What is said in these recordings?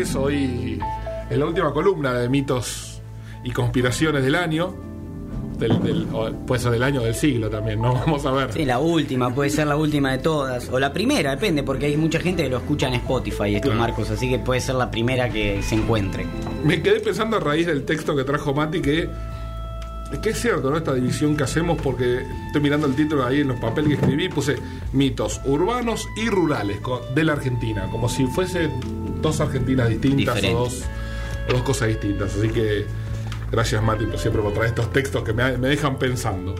noches, hoy en la última columna de mitos y conspiraciones del año, puede ser del año o del siglo también, ¿no? Vamos a ver. Sí, la última, puede ser la última de todas, o la primera, depende, porque hay mucha gente que lo escucha en Spotify, estos claro. Marcos, así que puede ser la primera que se encuentre. Me quedé pensando a raíz del texto que trajo Mati que es cierto, ¿no? Esta división que hacemos, porque estoy mirando el título ahí en los papeles que escribí, puse mitos urbanos y rurales de la Argentina, como si fuese dos Argentinas distintas o dos cosas distintas. Así que gracias, Mati, por siempre por traer estos textos que me dejan pensando.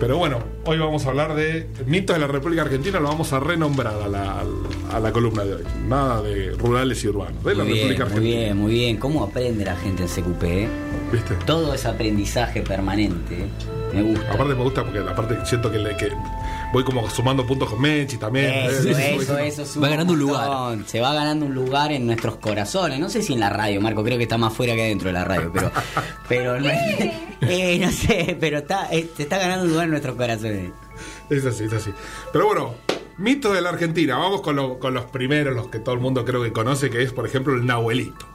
Pero bueno, hoy vamos a hablar de mitos de la República Argentina, lo vamos a renombrar a la columna de hoy. Nada de rurales y urbanos, de la República Argentina. Muy bien, muy bien. ¿Cómo aprende la gente en Secupé? ¿Viste? Todo es aprendizaje permanente. Me gusta. Aparte me gusta porque aparte siento que voy como sumando puntos con Mechi también. Eso. Va ganando un lugar. Se va ganando un lugar en nuestros corazones. No sé si en la radio, Marco, creo que está más fuera que adentro de la radio, pero no sé, pero está ganando un lugar en nuestros corazones. Es así. Pero bueno, mitos de la Argentina. Vamos con los primeros, los que todo el mundo creo que conoce, que es, por ejemplo, el Nahuelito.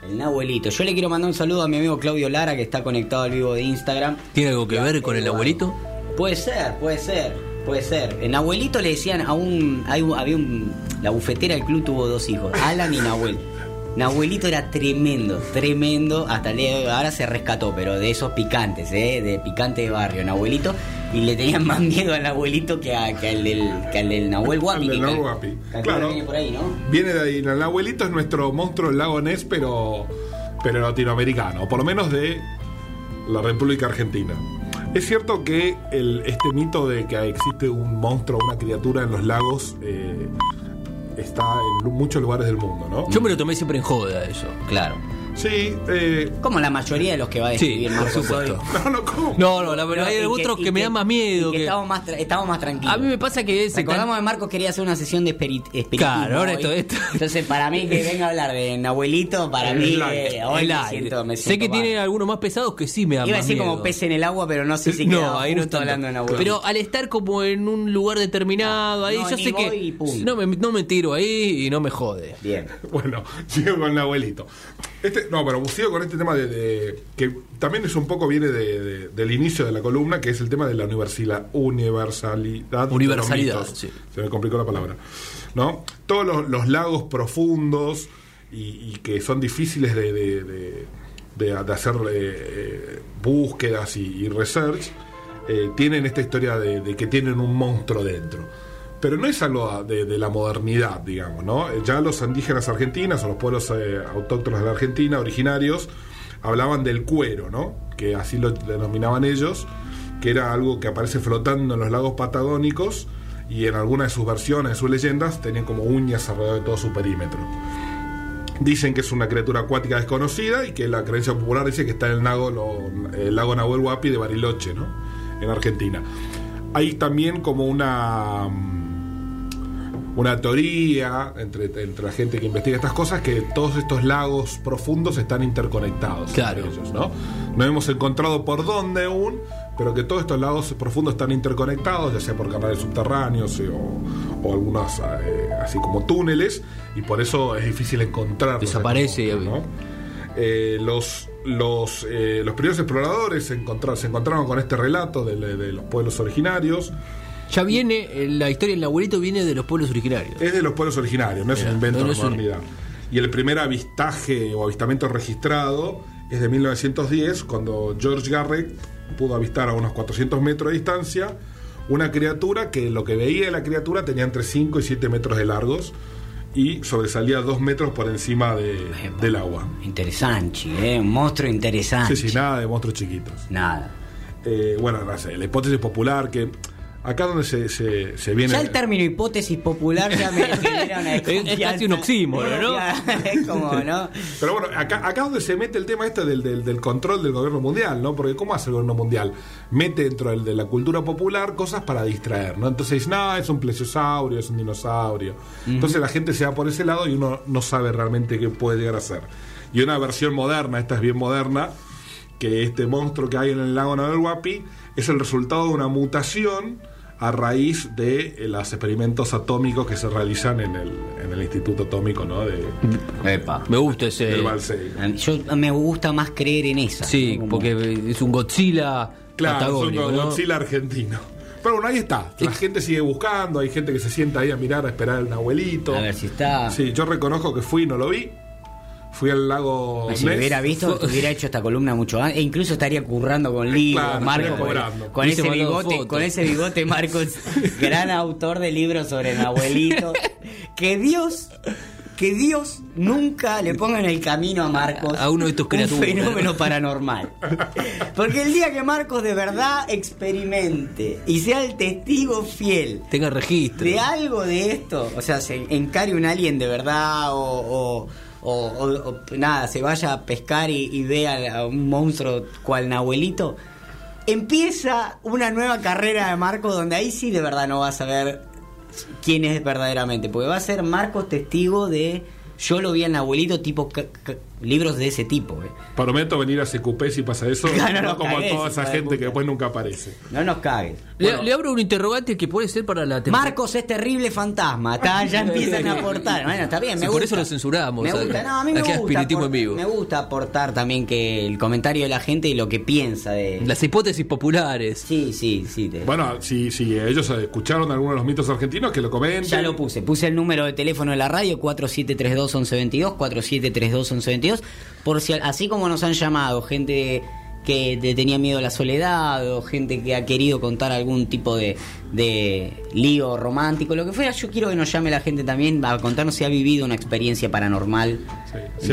El Nahuelito. Yo le quiero mandar un saludo a mi amigo Claudio Lara, que está conectado al vivo de Instagram. ¿Tiene algo que ver con el Nahuelito? Puede ser. El Nahuelito le decían a la bufetera del club tuvo dos hijos, Alan y Nahuel. Nahuelito era tremendo, hasta el día de hoy. Ahora se rescató, pero de esos picantes, de picante de barrio, Nahuelito. Y le tenían más miedo al Nahuelito que al del Nahuel Huapi. El Nahuel Huapi. Claro. Viene por ahí, ¿no? Viene de ahí. El Nahuelito es nuestro monstruo lagonés, pero latinoamericano, por lo menos de la República Argentina. Es cierto que este mito de que existe un monstruo, una criatura en los lagos, está en muchos lugares del mundo, ¿no? Yo me lo tomé siempre en joda eso. Claro. Sí, como la mayoría de los que va a escribir, sí, por supuesto. No, la verdad hay otros que me dan más miedo. Que estamos más tranquilos. A mí me pasa que recordamos que Marcos quería hacer una sesión de espiritismo. Claro, ahora esto. Entonces, para mí que venga a hablar de Nahuelito, para mí hoy me siento sé que mal. Tiene algunos más pesados que sí me dan más miedo. Iba a decir como pez en el agua, pero no sé si queda ahí justo no está hablando de Nahuelito. Pero al estar como en un lugar determinado, ahí yo sé que no me tiro ahí y no me jode. Bien. Bueno, sigo con Nahuelito. Pero sigo con este tema de que también es un poco viene del inicio de la columna, que es el tema de la universalidad de los mitos. Sí. Se me complicó la palabra, ¿no? Todos los lagos profundos y que son difíciles de hacer búsquedas y research, tienen esta historia de que tienen un monstruo dentro. Pero no es algo de la modernidad, digamos, ¿no? Ya los indígenas argentinos o los pueblos autóctonos de la Argentina, originarios, hablaban del cuero, ¿no? Que así lo denominaban ellos, que era algo que aparece flotando en los lagos patagónicos y en algunas de sus versiones, de sus leyendas, tenían como uñas alrededor de todo su perímetro. Dicen que es una criatura acuática desconocida y que la creencia popular dice que está en el lago Nahuel Huapi de Bariloche, ¿no? En Argentina. Hay también como una teoría entre la gente que investiga estas cosas, que todos estos lagos profundos están interconectados. Claro. Entre ellos, ¿no? No hemos encontrado por dónde aún, pero que todos estos lagos profundos están interconectados, ya sea por canales subterráneos o algunos así como túneles, y por eso es difícil encontrarlos. Desaparece, ¿no? Los primeros exploradores se encontraron con este relato de los pueblos originarios. Ya viene la historia del Nahuelito, viene de los pueblos originarios. Es de los pueblos originarios, no es un invento de modernidad. Y el primer avistaje o avistamiento registrado es de 1910, cuando George Garret pudo avistar a unos 400 metros de distancia una criatura que lo que veía de la criatura tenía entre 5 y 7 metros de largos y sobresalía 2 metros por encima del agua. Interesante, un monstruo interesante. Sí, nada de monstruos chiquitos. Nada. No sé, la hipótesis popular que... Acá donde se viene... Ya el término hipótesis popular ya me genera una desconfianza. Es casi un oxímono, ¿no? Es como, ¿no? Pero bueno, acá donde se mete el tema este del control del gobierno mundial, ¿no? Porque ¿cómo hace el gobierno mundial? Mete dentro de la cultura popular cosas para distraer, ¿no? Entonces, es un plesiosaurio, es un dinosaurio. Uh-huh. Entonces la gente se va por ese lado y uno no sabe realmente qué puede llegar a ser. Y una versión moderna, esta es bien moderna, que este monstruo que hay en el lago Nahuel Huapi es el resultado de una mutación a raíz de los experimentos atómicos que se realizan en el Instituto Atómico, ¿no? Epa. Me gusta ese. Yo me gusta más creer en esa. Sí, ¿no? Porque es un Godzilla. Claro, es un Godzilla, ¿no? Argentino. Pero bueno, ahí está. La gente sigue buscando, hay gente que se sienta ahí a mirar, a esperar al Nahuelito. A ver si está. Sí, yo reconozco que fui, no lo vi. Fui al lago. Si lo hubiera visto, hubiera hecho esta columna mucho antes. E incluso estaría currando con Lilo, claro, Marcos. Con ese bigote, Marcos, gran autor de libros sobre el Nahuelito. Que Dios nunca le ponga en el camino a Marcos a uno de estos criaturas, un fenómeno paranormal. Porque el día que Marcos de verdad experimente y sea el testigo fiel, tenga registro de algo de esto, o sea, se encare un alien de verdad o nada, se vaya a pescar y vea a un monstruo cual Nahuelito, empieza una nueva carrera de Marcos, donde ahí sí de verdad no vas a ver quién es verdaderamente, porque va a ser Marcos testigo de yo lo vi en Nahuelito, tipo libros de ese tipo, ¿eh? Prometo venir a Secupés si pasa eso, no como cagues, a toda esa gente que después nunca aparece. No nos caguen. Bueno, le abro un interrogante que puede ser para la temporada. Marcos es terrible fantasma, ¿tá? Ya empiezan a aportar. Bueno, está bien, me gusta. Por eso lo censuramos. Me gusta. No, a mí me gusta. Me gusta aportar también que el comentario de la gente y lo que piensa de las hipótesis populares. Sí. Bueno, si ellos escucharon algunos de los mitos argentinos, que lo comenten. Ya lo puse el número de teléfono de la radio, 4732 1122, 4732 1122, por si, así como nos han llamado gente que tenía miedo a la soledad o gente que ha querido contar algún tipo de lío romántico, lo que fuera, yo quiero que nos llame la gente también a contarnos si ha vivido una experiencia paranormal. Sí.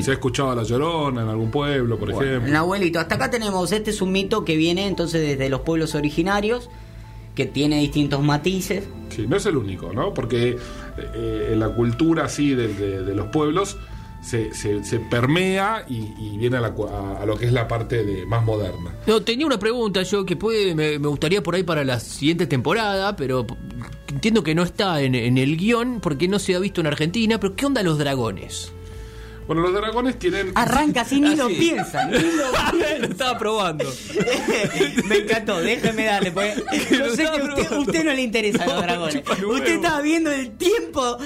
Si ha escuchado a la Llorona en algún pueblo, por ejemplo. Nahuelito, hasta acá tenemos, este es un mito que viene entonces desde los pueblos originarios, que tiene distintos matices. Sí, no es el único, ¿no? Porque en la cultura así de los pueblos se permea y viene a lo que es la parte más moderna. No, tenía una pregunta yo que me gustaría por ahí para la siguiente temporada, pero entiendo que no está en el guión porque no se ha visto en Argentina, pero ¿qué onda los dragones? Bueno, los dragones tienen... Arranca así, ni lo piensan. Lo estaba probando. Me encantó, déjeme darle. Yo sé que usted no le interesa los dragones. Usted estaba viendo el tiempo...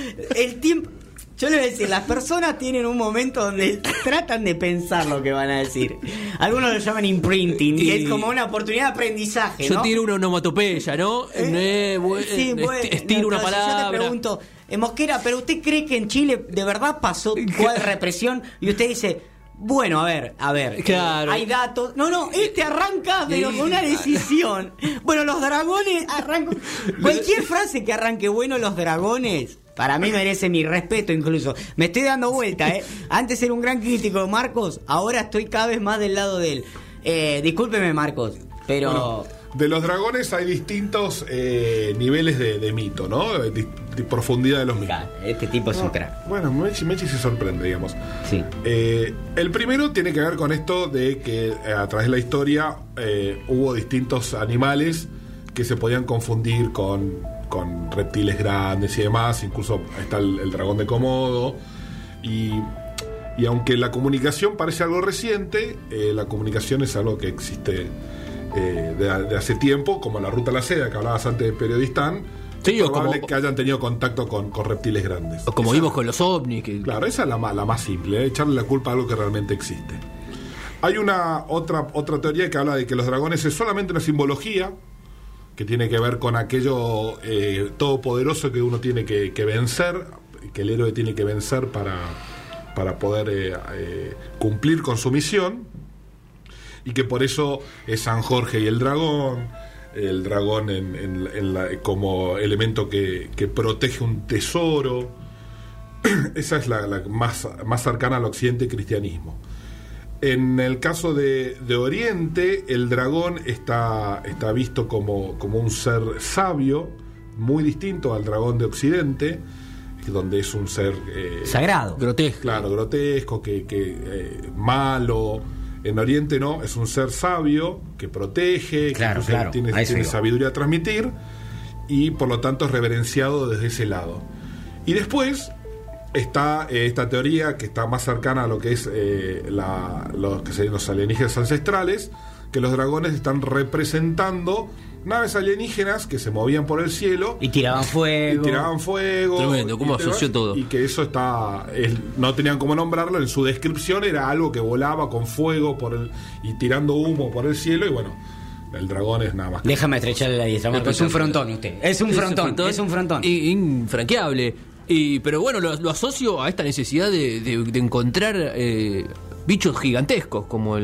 Yo le voy a decir, las personas tienen un momento donde tratan de pensar lo que van a decir. Algunos lo llaman imprinting, y es como una oportunidad de aprendizaje, ¿no? Yo tiro una onomatopeya, ¿no? Una palabra. Yo te pregunto, Mosquera, ¿pero usted cree que en Chile de verdad pasó cuál represión? Y usted dice, bueno, a ver, claro. Hay datos. No, este arranca pero con una decisión. Bueno, los dragones arrancan. Cualquier frase que arranque, bueno, los dragones... Para mí merece mi respeto incluso. Me estoy dando vuelta, ¿eh? Antes era un gran crítico de Marcos, ahora estoy cada vez más del lado de él. Discúlpeme, Marcos, pero... Bueno, de los dragones hay distintos niveles de mito, ¿no? De profundidad de los mitos. Este tipo es un crack. Bueno, Mechi se sorprende, digamos. Sí. El primero tiene que ver con esto de que a través de la historia hubo distintos animales que se podían confundir con reptiles grandes y demás, incluso está el dragón de Komodo, y aunque la comunicación parece algo reciente, la comunicación es algo que existe de hace tiempo, como la ruta a la seda que hablabas antes de Periodistán. Sí, es probable que hayan tenido contacto con reptiles grandes, o como vimos con los ovnis que... Claro, esa es la más simple, echarle la culpa a algo que realmente existe. Hay una otra teoría que habla de que los dragones es solamente una simbología que tiene que ver con aquello todopoderoso que uno tiene que vencer, que el héroe tiene que vencer para poder cumplir con su misión, y que por eso es San Jorge y el dragón como elemento que protege un tesoro. Esa es la más cercana al occidente cristianismo. En el caso de Oriente, el dragón está visto como un ser sabio, muy distinto al dragón de Occidente, donde es un ser... sagrado. Grotesco. Claro, grotesco, que malo. En Oriente no, es un ser sabio, que protege, claro, que tiene sabiduría a transmitir, y por lo tanto es reverenciado desde ese lado. Y después... está esta teoría que está más cercana a lo que es los alienígenas ancestrales, que los dragones están representando naves alienígenas que se movían por el cielo y tiraban fuego. Tremendo, cómo asoció todo. Y que eso está, no tenían cómo nombrarlo. En su descripción era algo que volaba con fuego por el, y tirando humo por el cielo. Y bueno, el dragón es nada más. Déjame estrecharle la diestra, Marco. Es un frontón usted. Es un frontón. Infranqueable. Pero bueno, lo asocio a esta necesidad de encontrar bichos gigantescos, como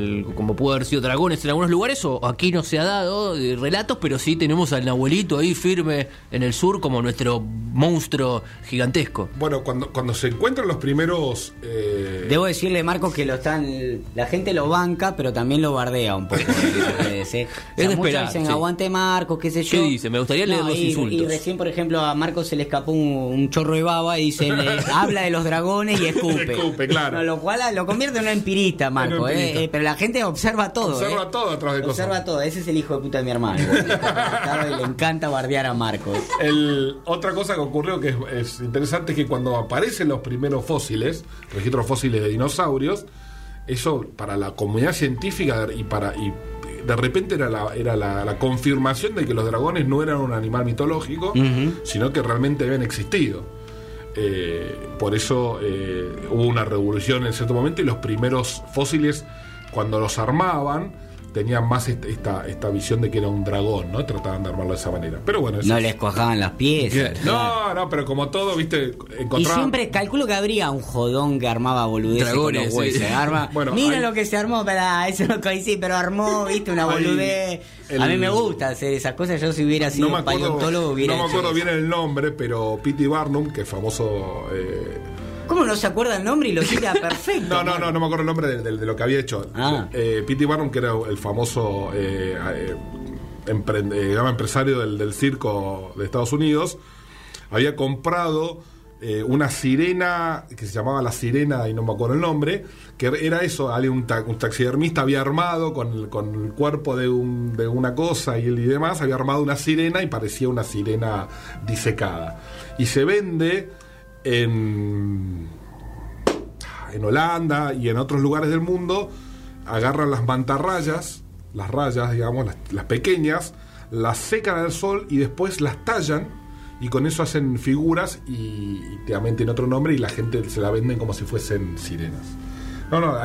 pudo haber sido dragones en algunos lugares, o aquí no se ha dado relatos, pero sí tenemos al Nahuelito ahí firme en el sur como nuestro monstruo gigantesco. Bueno, cuando se encuentran los primeros... Debo decirle, Marcos, que la gente lo banca, pero también lo bardea un poco. Es de esperar, dicen, aguante Marcos, qué sé yo. ¿Qué dice? Me gustaría leer los insultos. Y recién, por ejemplo, a Marcos se le escapó un chorro de baba y dicen, habla de los dragones y escupe. Escupe, claro. No, lo cual lo convierte en una empirista, Marco. Bueno, pero la gente observa todo. Observa todo atrás de cosas. Observa todo. Ese es el hijo de puta de mi hermano. Y le encanta bardear a Marcos. Otra cosa que ocurrió que es interesante es que cuando aparecen los primeros fósiles, registros fósiles de dinosaurios, eso para la comunidad científica y de repente era la confirmación de que los dragones no eran un animal mitológico, uh-huh, sino que realmente habían existido. Por eso hubo una revolución en cierto momento, y los primeros fósiles, cuando los armaban, tenían más esta visión de que era un dragón, ¿no? Trataban de armarlo de esa manera. Pero bueno, no les cuajaban las piezas. No, pero como todo, viste, encontraban... Y siempre calculo que habría un jodón que armaba boludeces. Dragones, con los arma... Bueno, mira lo que se armó, para eso no coincide, pero armó, viste, una boludez. A mí me gusta hacer esas cosas. Yo si hubiera sido paleontólogo hubiera hecho. No me acuerdo bien el nombre, pero P.T. Barnum, que es famoso... ¿Cómo no se acuerda el nombre y lo tira perfecto? No me acuerdo el nombre de lo que había hecho. P.T. Barnum, que era el famoso empresario del circo de Estados Unidos, había comprado una sirena que se llamaba la sirena, y no me acuerdo el nombre, que era eso, un taxidermista había armado con el cuerpo de una cosa y demás, había armado una sirena y parecía una sirena disecada. Y se vende... En Holanda y en otros lugares del mundo. Agarran las mantarrayas, las rayas, digamos, las pequeñas, las secan al sol y después las tallan, y con eso hacen figuras y te meten otro nombre, y la gente se la venden como si fuesen sirenas.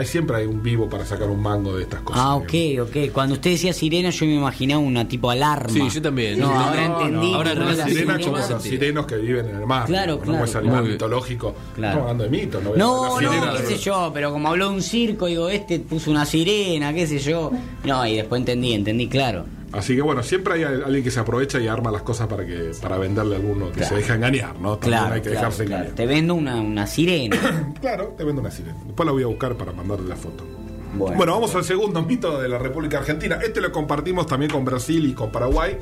Siempre hay un vivo para sacar un mango de estas cosas. Ok. Cuando usted decía sirena, yo me imaginaba una tipo alarma. Sí, yo también. Entendí. Ahora las sirenas como los sirenos que viven en el mar. Claro. Es animal mitológico. Claro. Hablando de mitos. No, qué sé yo. Pero como habló un circo, digo, puso una sirena, qué sé yo. No, y después entendí, claro. Así que bueno, siempre hay alguien que se aprovecha y arma las cosas para venderle a alguno que se deja engañar, ¿no? También hay que dejarse engañar. Te vendo una sirena. Después la voy a buscar para mandarle la foto. Bueno, vamos al segundo mito de la República Argentina. Lo compartimos también con Brasil y con Paraguay,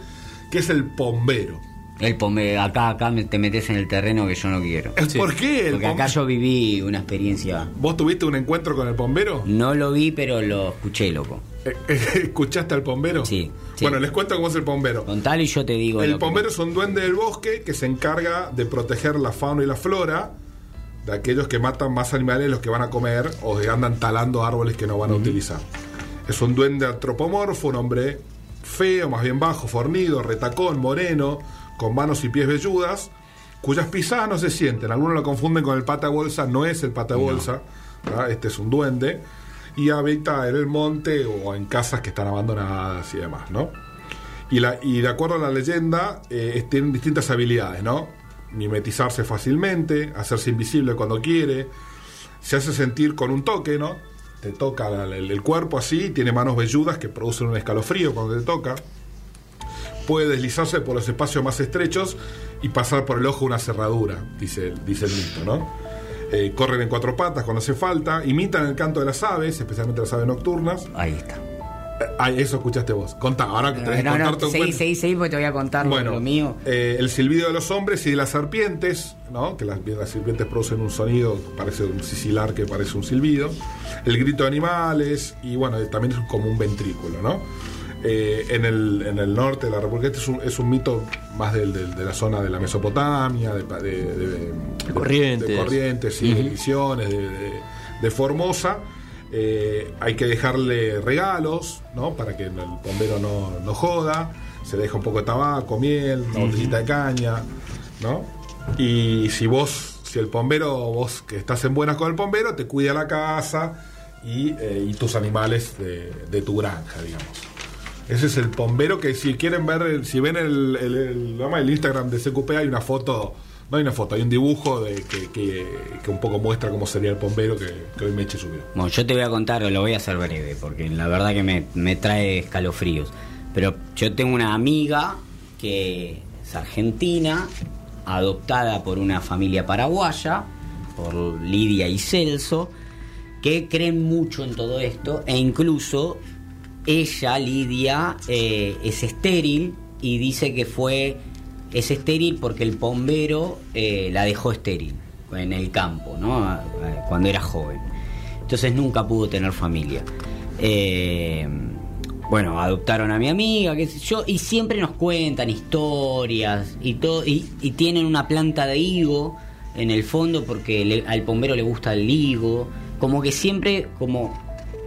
que es el pombero. El pombero, acá te metes en el terreno que yo no quiero. ¿Por qué? Porque acá yo viví una experiencia. ¿Vos tuviste un encuentro con el pombero? No lo vi, pero lo escuché, loco. ¿Escuchaste al pombero? Sí. Bueno, les cuento cómo es el pombero. Contale y yo te digo. El pombero es un duende del bosque que se encarga de proteger la fauna y la flora de aquellos que matan más animales, los que van a comer, o que andan talando árboles que no van a utilizar. Es un duende antropomorfo, un hombre feo, más bien bajo, fornido, retacón, moreno, con manos y pies velludas, cuyas pisadas no se sienten. Algunos lo confunden con el patabolsa. No es el patabolsa, no. Este es un duende y habita en el monte o en casas que están abandonadas y demás, ¿no? Y de acuerdo a la leyenda, tienen distintas habilidades, ¿no? Mimetizarse fácilmente, hacerse invisible cuando quiere, se hace sentir con un toque, ¿no? Te toca el cuerpo así, tiene manos velludas que producen un escalofrío cuando te toca. Puede deslizarse por los espacios más estrechos y pasar por el ojo una cerradura, dice el mito, ¿no? Corren en cuatro patas cuando hace falta, imitan el canto de las aves, especialmente las aves nocturnas. Ahí está. Eso escuchaste vos. Contá, ahora que tenés que contarte. Seguí, porque te voy a contar lo mío. El silbido de los hombres y de las serpientes, ¿no? Que las serpientes producen un sonido, parece un sisilar que parece un silbido. El grito de animales, y bueno, también es como un ventrículo, ¿no? En el norte de la República, es un mito más de la zona de la Mesopotamia, de Corrientes, sí, de Misiones, de Formosa, Hay que dejarle regalos, ¿no? Para que el bombero no joda. Se le deja un poco de tabaco, miel, una botellita de caña, ¿no? Y si el bombero, vos que estás en buenas con el bombero, te cuida la casa y tus animales de tu granja, digamos. Ese es el bombero, que si quieren ver, si ven el Instagram de Secupés, hay una foto. No hay una foto, hay un dibujo que un poco muestra cómo sería el bombero que hoy Meche subió. Bueno, yo te voy a contar, lo voy a hacer breve, porque la verdad que me trae escalofríos. Pero yo tengo una amiga que es argentina, adoptada por una familia paraguaya, por Lidia y Celso, que creen mucho en todo esto, e incluso ella, Lidia, es estéril y dice que es estéril porque el bombero la dejó estéril en el campo, ¿no? Cuando era joven. Entonces nunca pudo tener familia. Bueno, adoptaron a mi amiga, qué sé yo, y siempre nos cuentan historias y todo, y tienen una planta de higo en el fondo porque al bombero le gusta el higo, como que siempre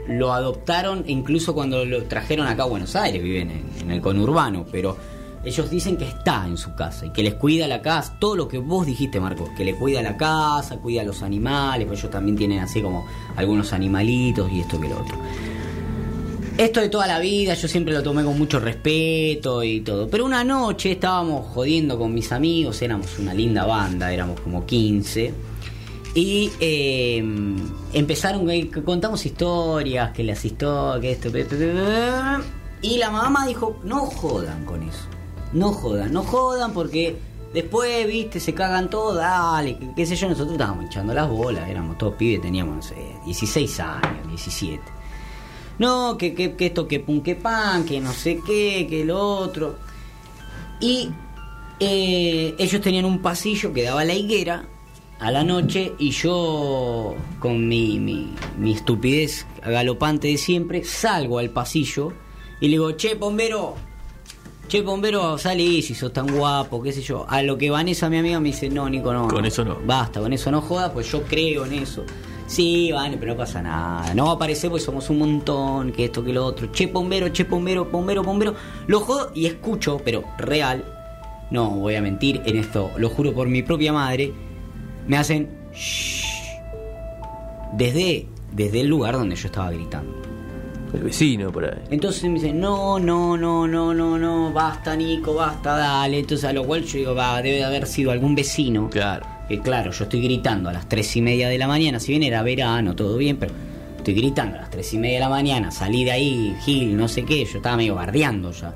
lo adoptaron, incluso cuando lo trajeron acá a Buenos Aires, viven en el conurbano, pero ellos dicen que está en su casa y que les cuida la casa, todo lo que vos dijiste, Marcos, que le cuida la casa, cuida a los animales, porque ellos también tienen así como algunos animalitos y esto que lo otro. Esto de toda la vida, yo siempre lo tomé con mucho respeto y todo. Pero una noche estábamos jodiendo con mis amigos, éramos una linda banda, éramos como 15. Y empezaron, contamos historias, que las historias, que esto. Y la mamá dijo, no jodan con eso. No jodan porque después, viste, se cagan todos, dale, qué sé yo. Nosotros estábamos hinchando las bolas, éramos todos pibes, teníamos, no sé, 16 años, 17. No, que esto, que pun, que pan, que no sé qué, que lo otro. Y ellos tenían un pasillo que daba a la higuera a la noche, y yo, con mi estupidez galopante de siempre, salgo al pasillo y le digo, che, bombero, salí, si sos tan guapo, qué sé yo. A lo que Vanessa, mi amiga, me dice, no, Nico, no. Con eso no. Basta, con eso no jodas, pues yo creo en eso. Sí, Vane, pero no pasa nada. No va a aparecer porque somos un montón, que esto, que lo otro. Che, bombero. Lo jodo y escucho, pero real, no voy a mentir en esto, lo juro por mi propia madre, me hacen shh. Desde el lugar donde yo estaba gritando. El vecino por ahí. Entonces me dicen, no, basta, Nico, basta, dale. Entonces a lo cual yo digo, debe de haber sido algún vecino. Claro. Que claro, yo estoy gritando a las 3:30 de la mañana, si bien era verano, todo bien, pero estoy gritando a las 3:30 de la mañana, salí de ahí, Gil, no sé qué, yo estaba medio bardeando ya.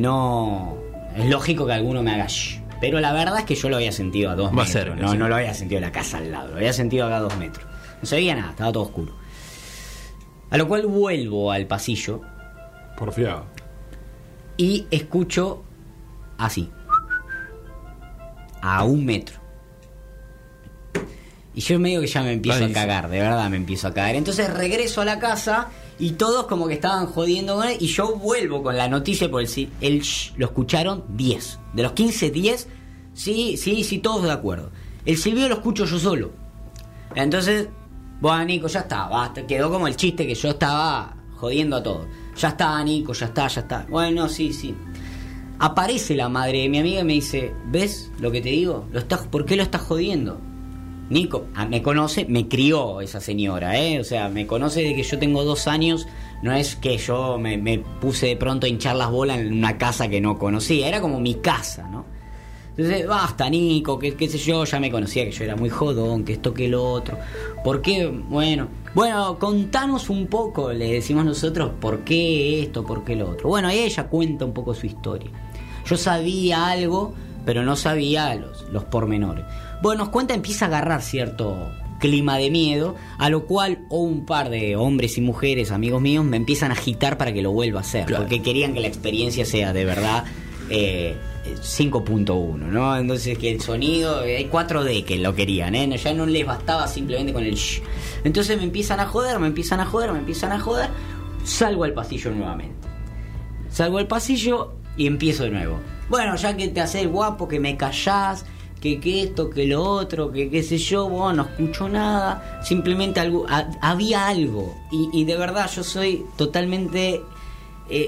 No, es lógico que alguno me haga shh. Pero la verdad es que yo lo había sentido a 2 metros. Cerca, no, sí. No lo había sentido en la casa al lado, lo había sentido acá a 2 metros. No se veía nada, estaba todo oscuro. A lo cual vuelvo al pasillo. Porfiado. Y escucho así. A 1 metro. Y yo medio que ya me empiezo a cagar, de verdad me empiezo a cagar. Entonces regreso a la casa y todos como que estaban jodiendo con él. Y yo vuelvo con la noticia por el shh, lo escucharon 10. De los 15, 10. Sí, todos de acuerdo. El silbido lo escucho yo solo. Entonces... Bueno, Nico, ya está, basta. Quedó como el chiste que yo estaba jodiendo a todos. Ya está, Nico, ya está. Bueno, sí. Aparece la madre de mi amiga y me dice, ¿ves lo que te digo? ¿Por qué lo estás jodiendo? Nico, me conoce, me crió esa señora, ¿eh? O sea, me conoce desde que yo tengo 2 años. No es que yo me puse de pronto a hinchar las bolas en una casa que no conocía. Era como mi casa, ¿no? Entonces, basta, Nico, que qué sé yo, ya me conocía que yo era muy jodón, que esto, que lo otro. ¿Por qué? Bueno, contanos un poco, le decimos nosotros, ¿por qué esto, por qué lo otro? Bueno, ella cuenta un poco su historia. Yo sabía algo, pero no sabía los pormenores. Bueno, nos cuenta, empieza a agarrar cierto clima de miedo, a lo cual un par de hombres y mujeres, amigos míos, me empiezan a agitar para que lo vuelva a hacer. Claro. Porque querían que la experiencia sea de verdad... 5.1, ¿no? Entonces que el sonido, hay 4D que lo querían, ¿eh? Ya no les bastaba simplemente con el shh. Entonces me empiezan a joder. Salgo al pasillo y empiezo de nuevo. Bueno, ya que te haces guapo, que me callás, que esto, que lo otro, que qué sé yo, no escucho nada, simplemente algo, había algo, y de verdad yo soy totalmente,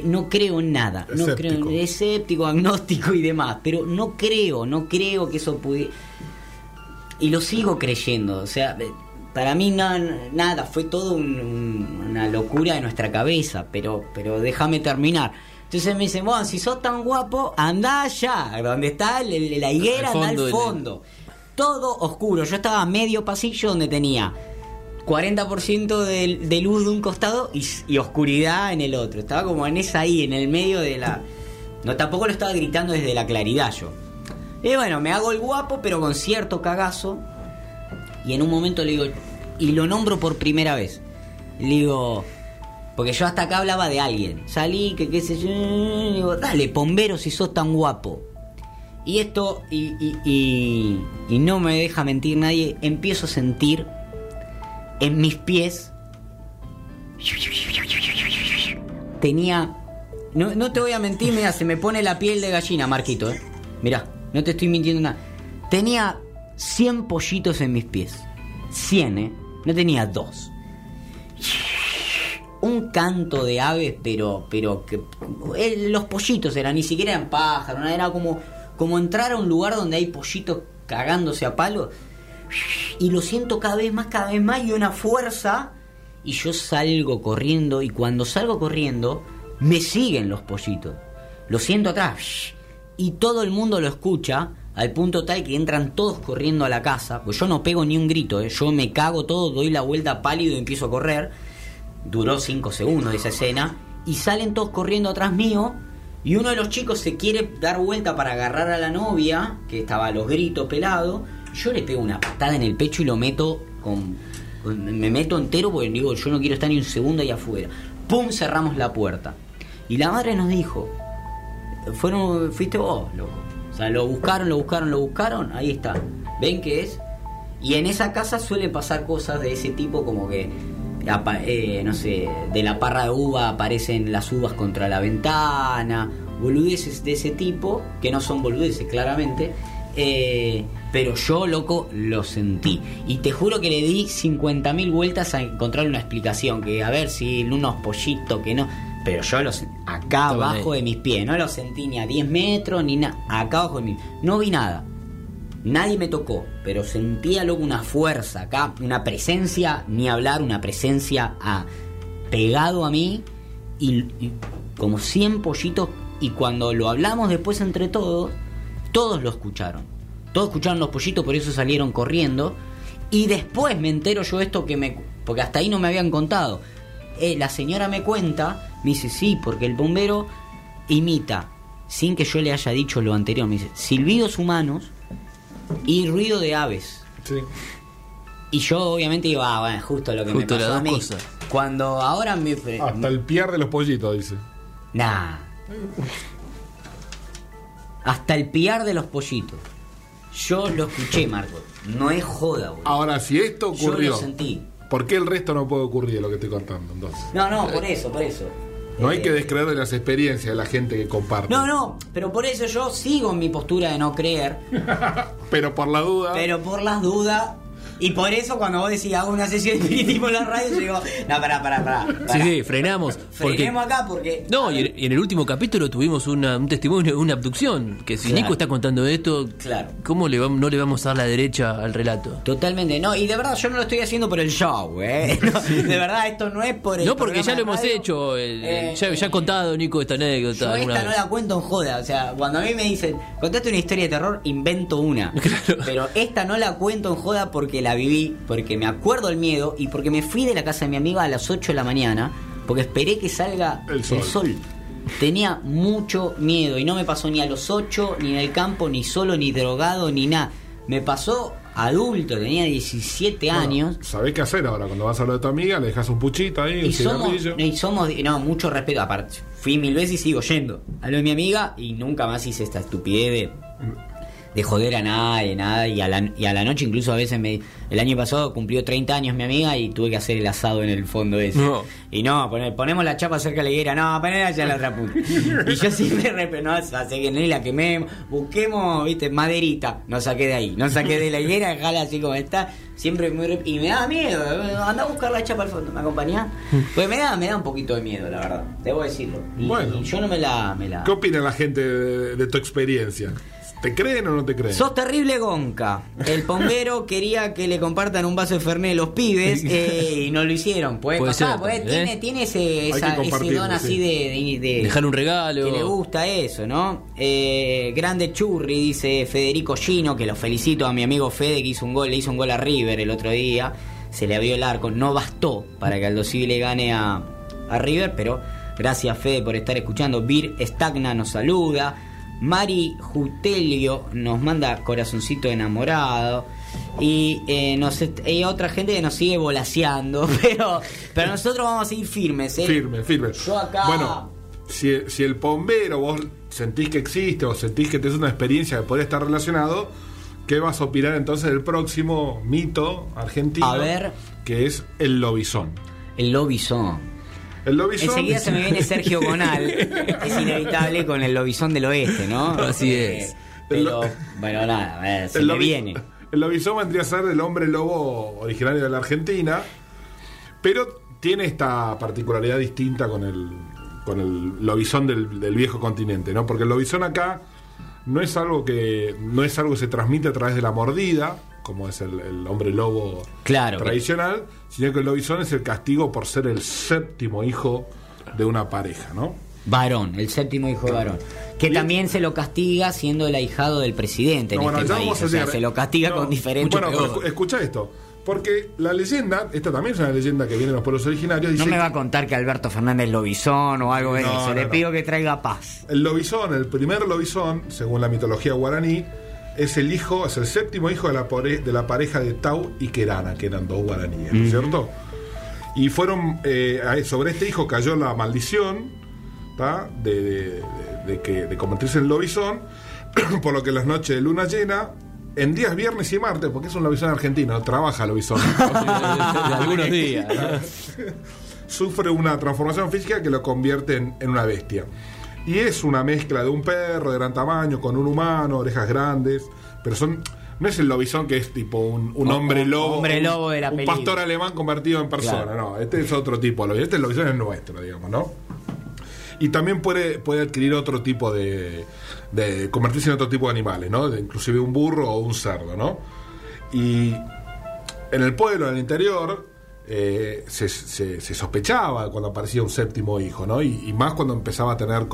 no creo en nada, escéptico, agnóstico y demás, pero no creo que eso pudiera, y lo sigo creyendo, o sea, para mí nada, fue todo una locura de nuestra cabeza, pero déjame terminar. Entonces me dicen, si sos tan guapo, andá allá, donde está la higuera, andá al fondo. Todo oscuro. Yo estaba a medio pasillo donde tenía 40% de luz de un costado y oscuridad en el otro. Estaba como en esa ahí, en el medio de la... No, tampoco lo estaba gritando desde la claridad yo. Y bueno, me hago el guapo, pero con cierto cagazo. Y en un momento le digo... Y lo nombro por primera vez. Le digo... Porque yo hasta acá hablaba de alguien. Salí, que qué sé yo... Digo, dale, pombero, si sos tan guapo. Y esto... Y no me deja mentir nadie. Empiezo a sentir... En mis pies... Tenía... No te voy a mentir, mirá, se me pone la piel de gallina, Marquito. Mirá, no te estoy mintiendo nada. Tenía 100 pollitos en mis pies. 100, No tenía 2. Un canto de aves, pero que los pollitos eran, ni siquiera eran pájaros, era como entrar a un lugar donde hay pollitos cagándose a palos, y lo siento cada vez más, y una fuerza, y yo salgo corriendo, y cuando salgo corriendo me siguen los pollitos, lo siento atrás, y todo el mundo lo escucha, al punto tal que entran todos corriendo a la casa, pues yo no pego ni un grito, yo me cago todo, doy la vuelta pálido y empiezo a correr. Duró 5 segundos esa escena, y salen todos corriendo atrás mío, y uno de los chicos se quiere dar vuelta para agarrar a la novia, que estaba a los gritos pelado. Yo le pego una patada en el pecho y lo meto me meto entero, porque digo, yo no quiero estar ni un segundo ahí afuera. ¡Pum! Cerramos la puerta. Y la madre nos dijo, fuiste vos, loco. O sea, lo buscaron, ahí está. ¿Ven qué es? Y en esa casa suelen pasar cosas de ese tipo, como que no sé, de la parra de uva aparecen las uvas contra la ventana, boludeces de ese tipo, que no son boludeces claramente, pero yo, loco, lo sentí, y te juro que le di 50.000 vueltas a encontrar una explicación, que a ver si unos pollitos, que no, pero yo lo sentí acá abajo de mis pies, no lo sentí ni a 10 metros ni nada, acá abajo de mis pies, no vi nada, nadie me tocó, pero sentía luego una fuerza acá, una presencia, ni hablar, una presencia pegado a mí, y como 100 pollitos, y cuando lo hablamos después entre todos lo escucharon, todos escucharon los pollitos, por eso salieron corriendo, y después me entero yo esto porque hasta ahí no me habían contado, la señora me cuenta, me dice, sí, porque el bombero imita, sin que yo le haya dicho lo anterior, me dice, silbidos humanos y ruido de aves. Sí. Y yo obviamente digo, justo lo que justo me pasó a mí. Cosas. Cuando ahora me... Hasta el piar de los pollitos, dice. Nah. Hasta el piar de los pollitos. Yo lo escuché, Marco. No es joda, boludo. Ahora, si esto ocurrió... Yo lo sentí. ¿Por qué el resto no puede ocurrir de lo que estoy contando, entonces? No, por eso. No hay que descreer de las experiencias de la gente que comparte. No, pero por eso yo sigo en mi postura de no creer. Pero por las dudas. Y por eso cuando vos decís, hago una sesión de espiritismo en la radio, yo digo, pará. Sí, frenamos. Frenemos acá porque... No, y en el último capítulo tuvimos un testimonio de una abducción. Que si claro. Nico está contando esto, claro. ¿Cómo no le vamos a dar la derecha al relato? Totalmente, no, y de verdad yo no lo estoy haciendo por el show, No, sí. De verdad, esto no es por el... No, porque ya lo hemos hecho, ya ha contado Nico esta anécdota. Yo esta no la cuento en joda, o sea, cuando a mí me dicen, contate una historia de terror, invento una. Claro. Pero esta no la cuento en joda porque la viví, porque me acuerdo el miedo y porque me fui de la casa de mi amiga a las 8 de la mañana porque esperé que salga el sol. Tenía mucho miedo y no me pasó ni a los 8, ni en el campo, ni solo, ni drogado, ni nada. Me pasó adulto, tenía 17 años. ¿Sabés qué hacer ahora? Cuando vas a hablar de tu amiga, le dejas un puchito ahí, un cigarrillo. No, mucho respeto. Aparte, fui 1000 veces y sigo yendo a lo de mi amiga y nunca más hice esta estupidez de joder a nadie, nada, y a la noche incluso a veces el año pasado cumplió 30 años mi amiga y tuve que hacer el asado en el fondo ese. No. Y no, ponemos la chapa cerca de la higuera. No, ponela allá en la otra punta. Y yo siempre repenoso, así que no la quememos. Busquemos, viste, maderita. No saqué de ahí, no saqué de la higuera, jala así como está. Siempre muy y me daba miedo. Andá a buscar la chapa al fondo. ¿Me acompañás? Pues me da un poquito de miedo, la verdad. Debo decirlo. Y, bueno, y yo no me la... ¿Qué opina la gente de tu experiencia? ¿Te creen o no te creen? Sos terrible gonca. El ponguero quería que le compartan un vaso de fernet a los pibes y no lo hicieron. Puede pasar, pues, tiene ese don así de dejar un regalo. Que le gusta eso, ¿no? Grande churri, dice Federico Gino, que lo felicito a mi amigo Fede, que hizo un gol, le hizo un gol a River el otro día. Se le abrió el arco. No bastó para que Aldo Civi le gane a River, pero gracias, Fede, por estar escuchando. Vir Stagna nos saluda. Mari Jutelio nos manda corazoncito enamorado. Y hay otra gente que nos sigue volaseando. Pero nosotros vamos a seguir firmes, ¿eh? Firme. Yo acá. Bueno, si el pombero vos sentís que existe o sentís que tenés una experiencia que podría estar relacionado, ¿qué vas a opinar entonces del próximo mito argentino? A ver. Que es el lobizón. El lobizón. Enseguida se me viene Sergio Gonal. Es inevitable con el lobizón del oeste, ¿no? Así es. Pero, bueno, nada, se me viene. El lobizón vendría a ser el hombre lobo originario de la Argentina, pero tiene esta particularidad distinta con el lobizón del viejo continente, ¿no? Porque el lobizón acá no es algo que se transmite a través de la mordida, como es el hombre lobo tradicional, sino que el lobizón es el castigo por ser el séptimo hijo de una pareja, ¿no? Varón, el séptimo hijo varón. Que también se lo castiga siendo el ahijado del presidente país. O sea, se lo castiga con diferentes... Bueno, escucha esto. Porque la leyenda, esta también es una leyenda que viene de los pueblos originarios... Dice, no me va a contar que Alberto Fernández lobizón o algo de eso. Le pido que traiga paz. El lobizón, el primer lobizón, según la mitología guaraní, es el séptimo hijo de la pareja de Tau y Kerana, que eran dos guaraníes, ¿no es cierto? Y fueron, sobre este hijo cayó la maldición de convertirse en lobizón, por lo que las noches de luna llena, en días viernes y martes, porque es un lobizón argentino, trabaja lobizón. Algunos días. Sufre una transformación física que lo convierte en una bestia. Y es una mezcla de un perro de gran tamaño con un humano, orejas grandes, pero no es el lobizón que es tipo un hombre lobo, de la película. Un pastor alemán convertido en persona, no, este es otro tipo de lobizón, este lobizón es nuestro, digamos, ¿no? Y también puede adquirir otro tipo de convertirse en otro tipo de animales, ¿no? Inclusive un burro o un cerdo, ¿no? Y en el pueblo, en el interior... Se sospechaba cuando aparecía un séptimo hijo, ¿no? Y más cuando empezaba a tener,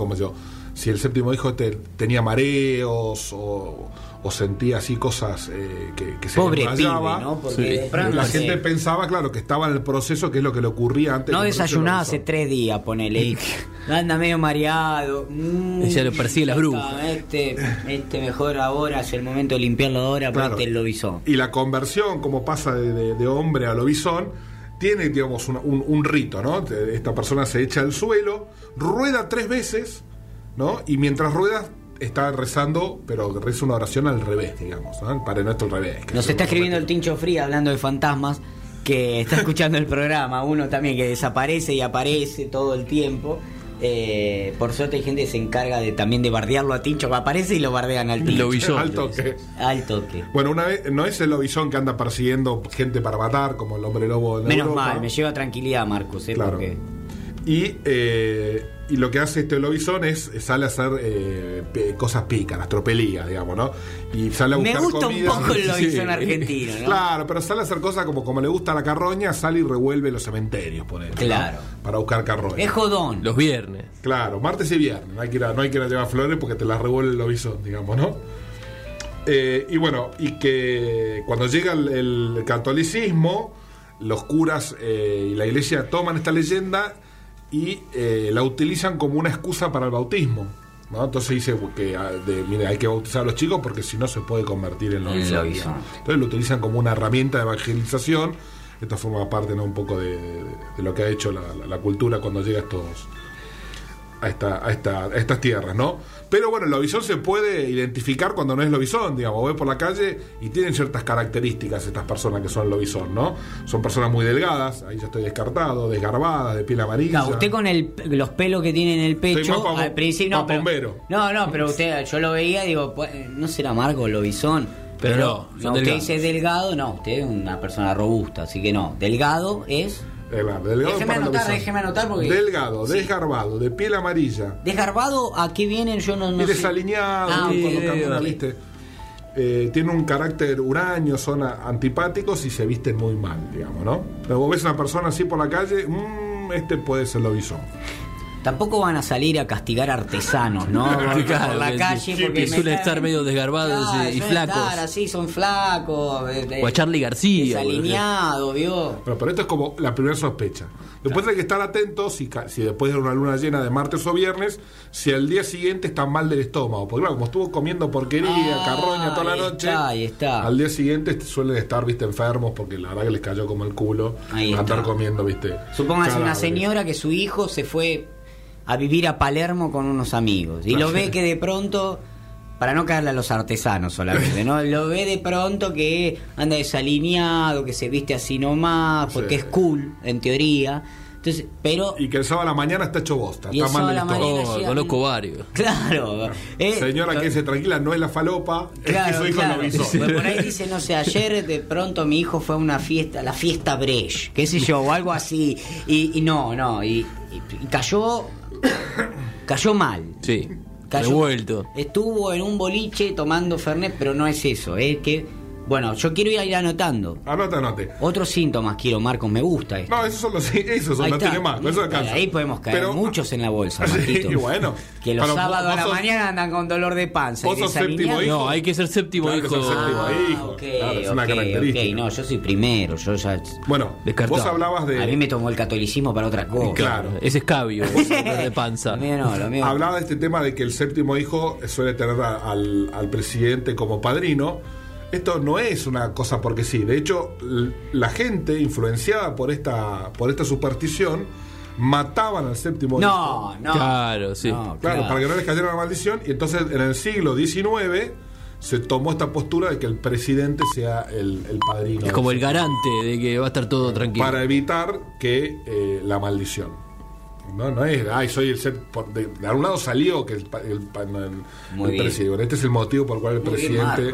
si el séptimo hijo tenía mareos o sentía así cosas que se desmayaban, ¿no? Porque la gente pensaba, claro, que estaba en el proceso, que es lo que le ocurría antes. No desayunaba hace 3 días, ponele. Anda medio mareado. Ya lo persigue las brujas. Este mejor ahora, es el momento de limpiarlo ahora, aparte el lobizón. Y la conversión, como pasa de hombre a lobizón, tiene, digamos, un rito, ¿no? Esta persona se echa al suelo, rueda 3 veces, ¿no? Y mientras rueda está rezando, pero reza una oración al revés, digamos, ¿no? El Padre Nuestro al revés. Nos está escribiendo el Tincho Fría, hablando de fantasmas, que está escuchando el programa. Uno también que desaparece y aparece todo el tiempo. Por suerte hay gente que se encarga también de bardearlo a Tincho, que aparece y lo bardean al Tincho. Lobizón, al toque. Bueno, una vez, no es el lobizón que anda persiguiendo gente para matar, como el hombre lobo de Menos Europa. Mal, me lleva tranquilidad, Marcos, claro. Porque... Y lo que hace este lobizón es sale a hacer cosas pícaras, tropelías, digamos, ¿no? Y sale a buscar comida. Me gusta un poco el lobizón argentino, ¿no? Claro, pero sale a hacer cosas como le gusta la carroña, sale y revuelve los cementerios, por ejemplo. Claro. ¿No? Para buscar carroña. Es jodón. Los viernes. Claro, martes y viernes. No hay que ir a llevar flores porque te las revuelve el lobizón, digamos, ¿no? Y bueno, y que cuando llega el catolicismo, los curas y la iglesia toman esta leyenda y la utilizan como una excusa para el bautismo, ¿no? Entonces dice que mire, hay que bautizar a los chicos porque si no se puede convertir en lobizón. Entonces lo utilizan como una herramienta de evangelización. Esto forma parte, ¿no?, un poco de lo que ha hecho la cultura cuando llega a estos a estas tierras, ¿no? Pero bueno, el lobizón se puede identificar cuando no es lobizón, digamos, voy por la calle y tienen ciertas características estas personas que son lobizón, ¿no? Son personas muy delgadas, ahí ya estoy descartado, desgarbadas, de piel amarilla. Claro, usted con los pelos que tiene en el pecho, al principio no, pero, no, pero usted, yo lo veía, digo, no será amargo lobizón. Pero no, usted dice delgado, no, usted es una persona robusta, así que no, delgado es... Déjeme anotar porque... Delgado, sí. Desgarbado, de piel amarilla. ¿Desgarbado a qué vienen? Yo no sé. Desalineado, cuando camina, ¿viste? Tiene un carácter huraño, son antipáticos y se visten muy mal, digamos, ¿no? Pero vos ves a una persona así por la calle, este puede ser lobizón. Tampoco van a salir a castigar artesanos, ¿no? Por la calle, porque suelen estar medio desgarbados y flacos. Así son flacos. O a Charlie García. Desalineado, ¿vio? Pero esto es como la primera sospecha. Después hay que estar atentos si después de una luna llena de martes o viernes, si al día siguiente está mal del estómago. Porque claro, como estuvo comiendo porquería, carroña toda la noche, al día siguiente suelen estar, viste, enfermos, porque la verdad que les cayó como el culo andar comiendo, viste. Supóngase una señora que su hijo se fue a vivir a Palermo con unos amigos y lo ve que de pronto, para no caerle a los artesanos solamente, ¿no? Lo ve de pronto que anda desalineado, que se viste así nomás porque es cool en teoría. Entonces, pero y que el sábado a la mañana está hecho bosta, está mal del todo, conozco varios. Claro. Señora, que se tranquila, no es la falopa, es que su hijo lo hizo. Pero por ahí dice, no sé, ayer de pronto mi hijo fue a una fiesta, la fiesta Brecht, qué sé yo, o algo así, y cayó mal. Sí. Revuelto. Estuvo en un boliche tomando fernet, pero no es eso, es que bueno, yo quiero ir anotando. Anote. Otros síntomas quiero, Marcos, me gusta esto. No, esos son no tiene más, eso alcanza. Ahí podemos caer muchos en la bolsa, Marquito. Sí, bueno. Que los sábados a la mañana andan con dolor de panza. ¿Vos sos séptimo hijo? No, hay que ser séptimo hijo. Okay, claro, es una característica. Okay, no, yo soy primero, yo ya... Bueno, descartado. Vos hablabas de... A mí me tomó el catolicismo para otra cosa. Claro. Ese es cabio, dolor de panza. Lo mío. Hablaba de este tema de que el séptimo hijo suele tener al presidente como padrino. Esto no es una cosa porque sí. De hecho, la gente influenciada por esta superstición mataban al séptimo hijo. No. Claro, sí. No, claro, para que no les cayera la maldición. Y entonces en el siglo XIX se tomó esta postura de que el presidente sea el padrino. Es como el garante de que va a estar todo tranquilo. Para evitar que la maldición. No es, soy el séptimo. De algún lado salió que el presidente. Este es el motivo por el cual el presidente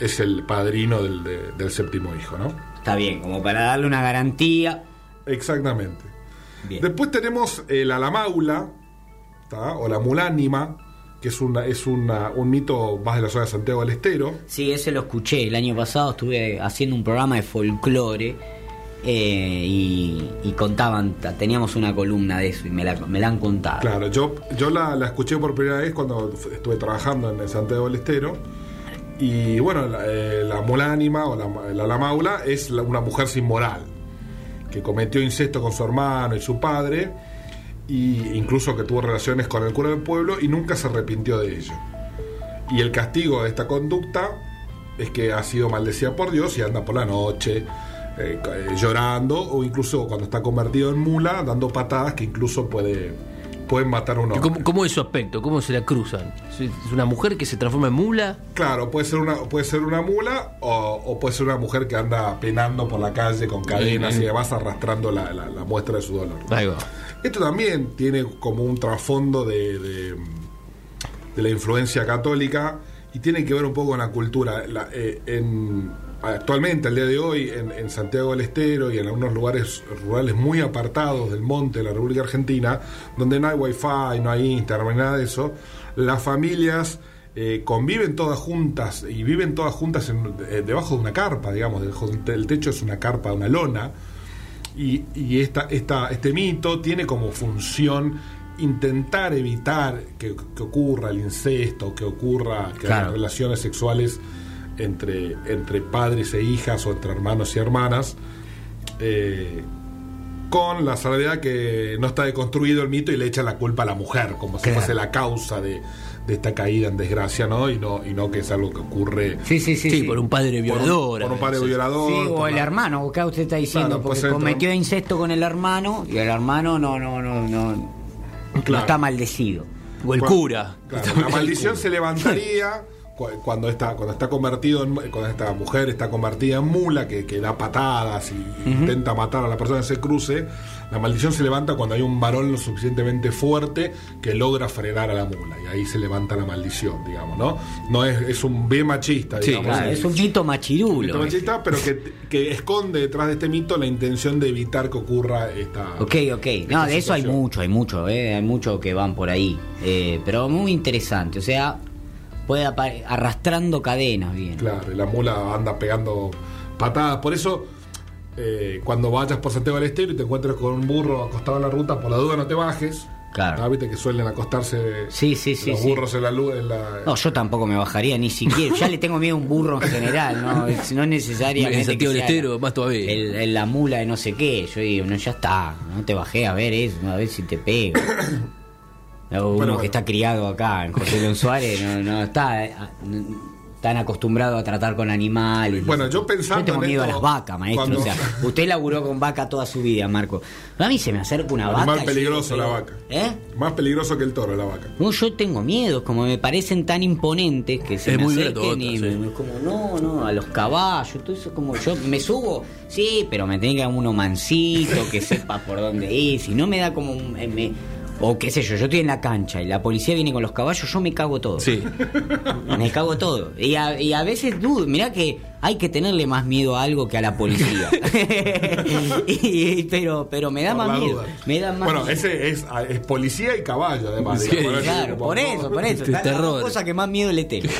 es el padrino del séptimo hijo, ¿no? Está bien, como para darle una garantía. Exactamente. Bien. Después tenemos la Lamaula, ¿tá? O la Mulánima, que es un mito más de la zona de Santiago del Estero. Sí, ese lo escuché. El año pasado estuve haciendo un programa de folclore y contaban, teníamos una columna de eso y me la han contado. Claro, yo la escuché por primera vez cuando estuve trabajando en Santiago del Estero. Y bueno, la Mulánima o la Lamaula es una mujer sin moral que cometió incesto con su hermano y su padre, y incluso que tuvo relaciones con el cura del pueblo y nunca se arrepintió de ello. Y el castigo de esta conducta es que ha sido maldecida por Dios y anda por la noche llorando, o incluso cuando está convertido en mula dando patadas que incluso pueden matar a un hombre. ¿Cómo es su aspecto? ¿Cómo se la cruzan? ¿Es una mujer que se transforma en mula? Claro, puede ser una mula o puede ser una mujer que anda penando por la calle con cadenas y además arrastrando la muestra de su dolor, ¿no? Ahí va. Esto también tiene como un trasfondo de la influencia católica y tiene que ver un poco con la cultura. Actualmente, al día de hoy, en Santiago del Estero y en algunos lugares rurales muy apartados del monte de la República Argentina, donde no hay wifi, no hay Instagram, no hay nada de eso, las familias conviven todas juntas y viven todas juntas debajo de una carpa, digamos, debajo del techo es una carpa, una lona, y este mito tiene como función intentar evitar que ocurra el incesto, que ocurra que haya relaciones sexuales entre padres e hijas o entre hermanos y hermanas, con la salvedad que no está deconstruido el mito y le echa la culpa a la mujer como si fuese la causa de esta caída en desgracia, ¿no? Y no que es algo que ocurre sí, por un padre violador, sí, o el hermano, que usted está diciendo, claro, porque cometió incesto con el hermano y el hermano no claro. No está maldecido. O el cura. Claro, la maldición se levantaría cuando está convertido en, cuando esta mujer está convertida en mula que da patadas y intenta matar a la persona que se cruce. La maldición se levanta cuando hay un varón lo suficientemente fuerte que logra frenar a la mula, y ahí se levanta la maldición, digamos, ¿no? No es un bien machista, digamos. Sí, claro, es un mito machirulo. Un mito machista, pero que esconde detrás de este mito la intención de evitar que ocurra esta. Ok. No, de eso hay mucho que van por ahí. Pero muy interesante, o sea, puede arrastrando cadenas, bien. Claro, y la mula anda pegando patadas, por eso. Cuando vayas por Santiago del Estero y te encuentres con un burro acostado en la ruta, por la duda no te bajes. Claro. Viste que suelen acostarse los burros en la luz. No, yo tampoco me bajaría ni siquiera. Ya le tengo miedo a un burro en general, no es necesariamente. En Santiago del Estero, más todavía. En la mula de no sé qué. Yo digo, no, ya está. No te bajé a ver eso, a ver si te pego. Uno que está criado acá, en José León Suárez, no está. Están acostumbrados a tratar con animales. Bueno, yo pensando. Yo tengo miedo a las vacas, maestro. Cuando... O sea, usted laburó con vaca toda su vida, Marco. A mí se me acerca una vaca. Más peligroso la vaca. ¿Eh? Más peligroso que el toro, la vaca. No, yo tengo miedo. Como me parecen tan imponentes que se me acerquen y como no, a los caballos. Todo eso, como yo me subo, sí, pero me tenga uno mansito que sepa por dónde ir. Si no me da como o qué sé yo, estoy en la cancha y la policía viene con los caballos, yo me cago todo. Sí. Me cago todo. Y a veces dudo, mirá que hay que tenerle más miedo a algo que a la policía. pero me da por más miedo. Me da más miedo. Ese es policía y caballo, además. Sí, digamos, claro, como, por eso. Es la cosa que más miedo le tengo.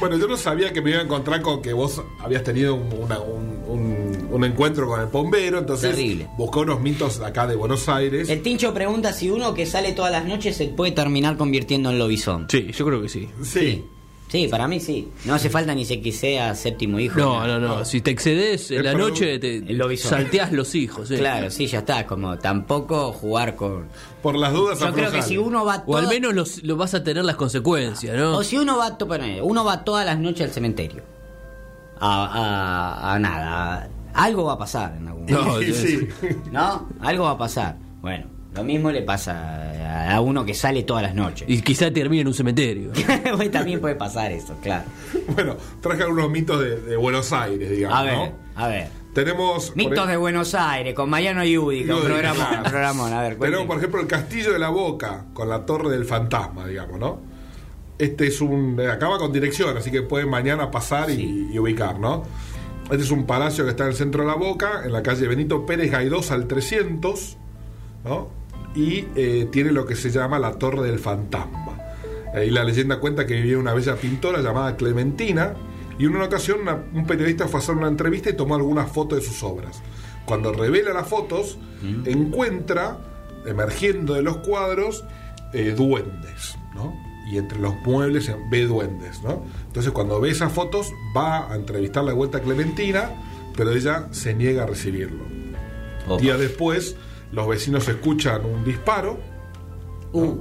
Bueno, yo no sabía que me iba a encontrar con que vos habías tenido un encuentro con el bombero, entonces terrible. Buscó unos mitos acá de Buenos Aires. El Tincho pregunta si uno que sale todas las noches se puede terminar convirtiendo en lobizón. Sí, yo creo que sí. Sí, para mí sí. No hace falta ni que sea séptimo hijo. No. Si te excedes en la noche, te salteás los hijos. Claro, sí, ya está. Como tampoco jugar con... Por las dudas. Yo creo que si uno va... O al menos lo vas a tener las consecuencias, ¿no? O si uno va todas las noches al cementerio. A nada. Algo va a pasar en algún momento. No, algo va a pasar. Bueno, lo mismo le pasa a uno que sale todas las noches. Y quizá termine en un cementerio. También puede pasar eso, claro. Bueno, traje algunos mitos de Buenos Aires, digamos. A ver. Tenemos mitos de Buenos Aires, con Mariano Iudica, un programa. A ver, tenemos, por ejemplo, el Castillo de la Boca, con la Torre del Fantasma, digamos, ¿no? Este es acaba con dirección, así que pueden mañana pasar y ubicar, ¿no? Este es un palacio que está en el centro de La Boca, en la calle Benito Pérez Gaidós al 300, ¿no? Y tiene lo que se llama la Torre del Fantasma. Y la leyenda cuenta que vivía una bella pintora llamada Clementina, y en una ocasión un periodista fue a hacer una entrevista y tomó algunas fotos de sus obras. Cuando revela las fotos, encuentra, emergiendo de los cuadros, duendes, ¿no? Y entre los muebles ve duendes, ¿no? Entonces cuando ve esas fotos va a entrevistar la vuelta a Clementina, pero ella se niega a recibirlo. Opa. Días después los vecinos escuchan un disparo, ¿no?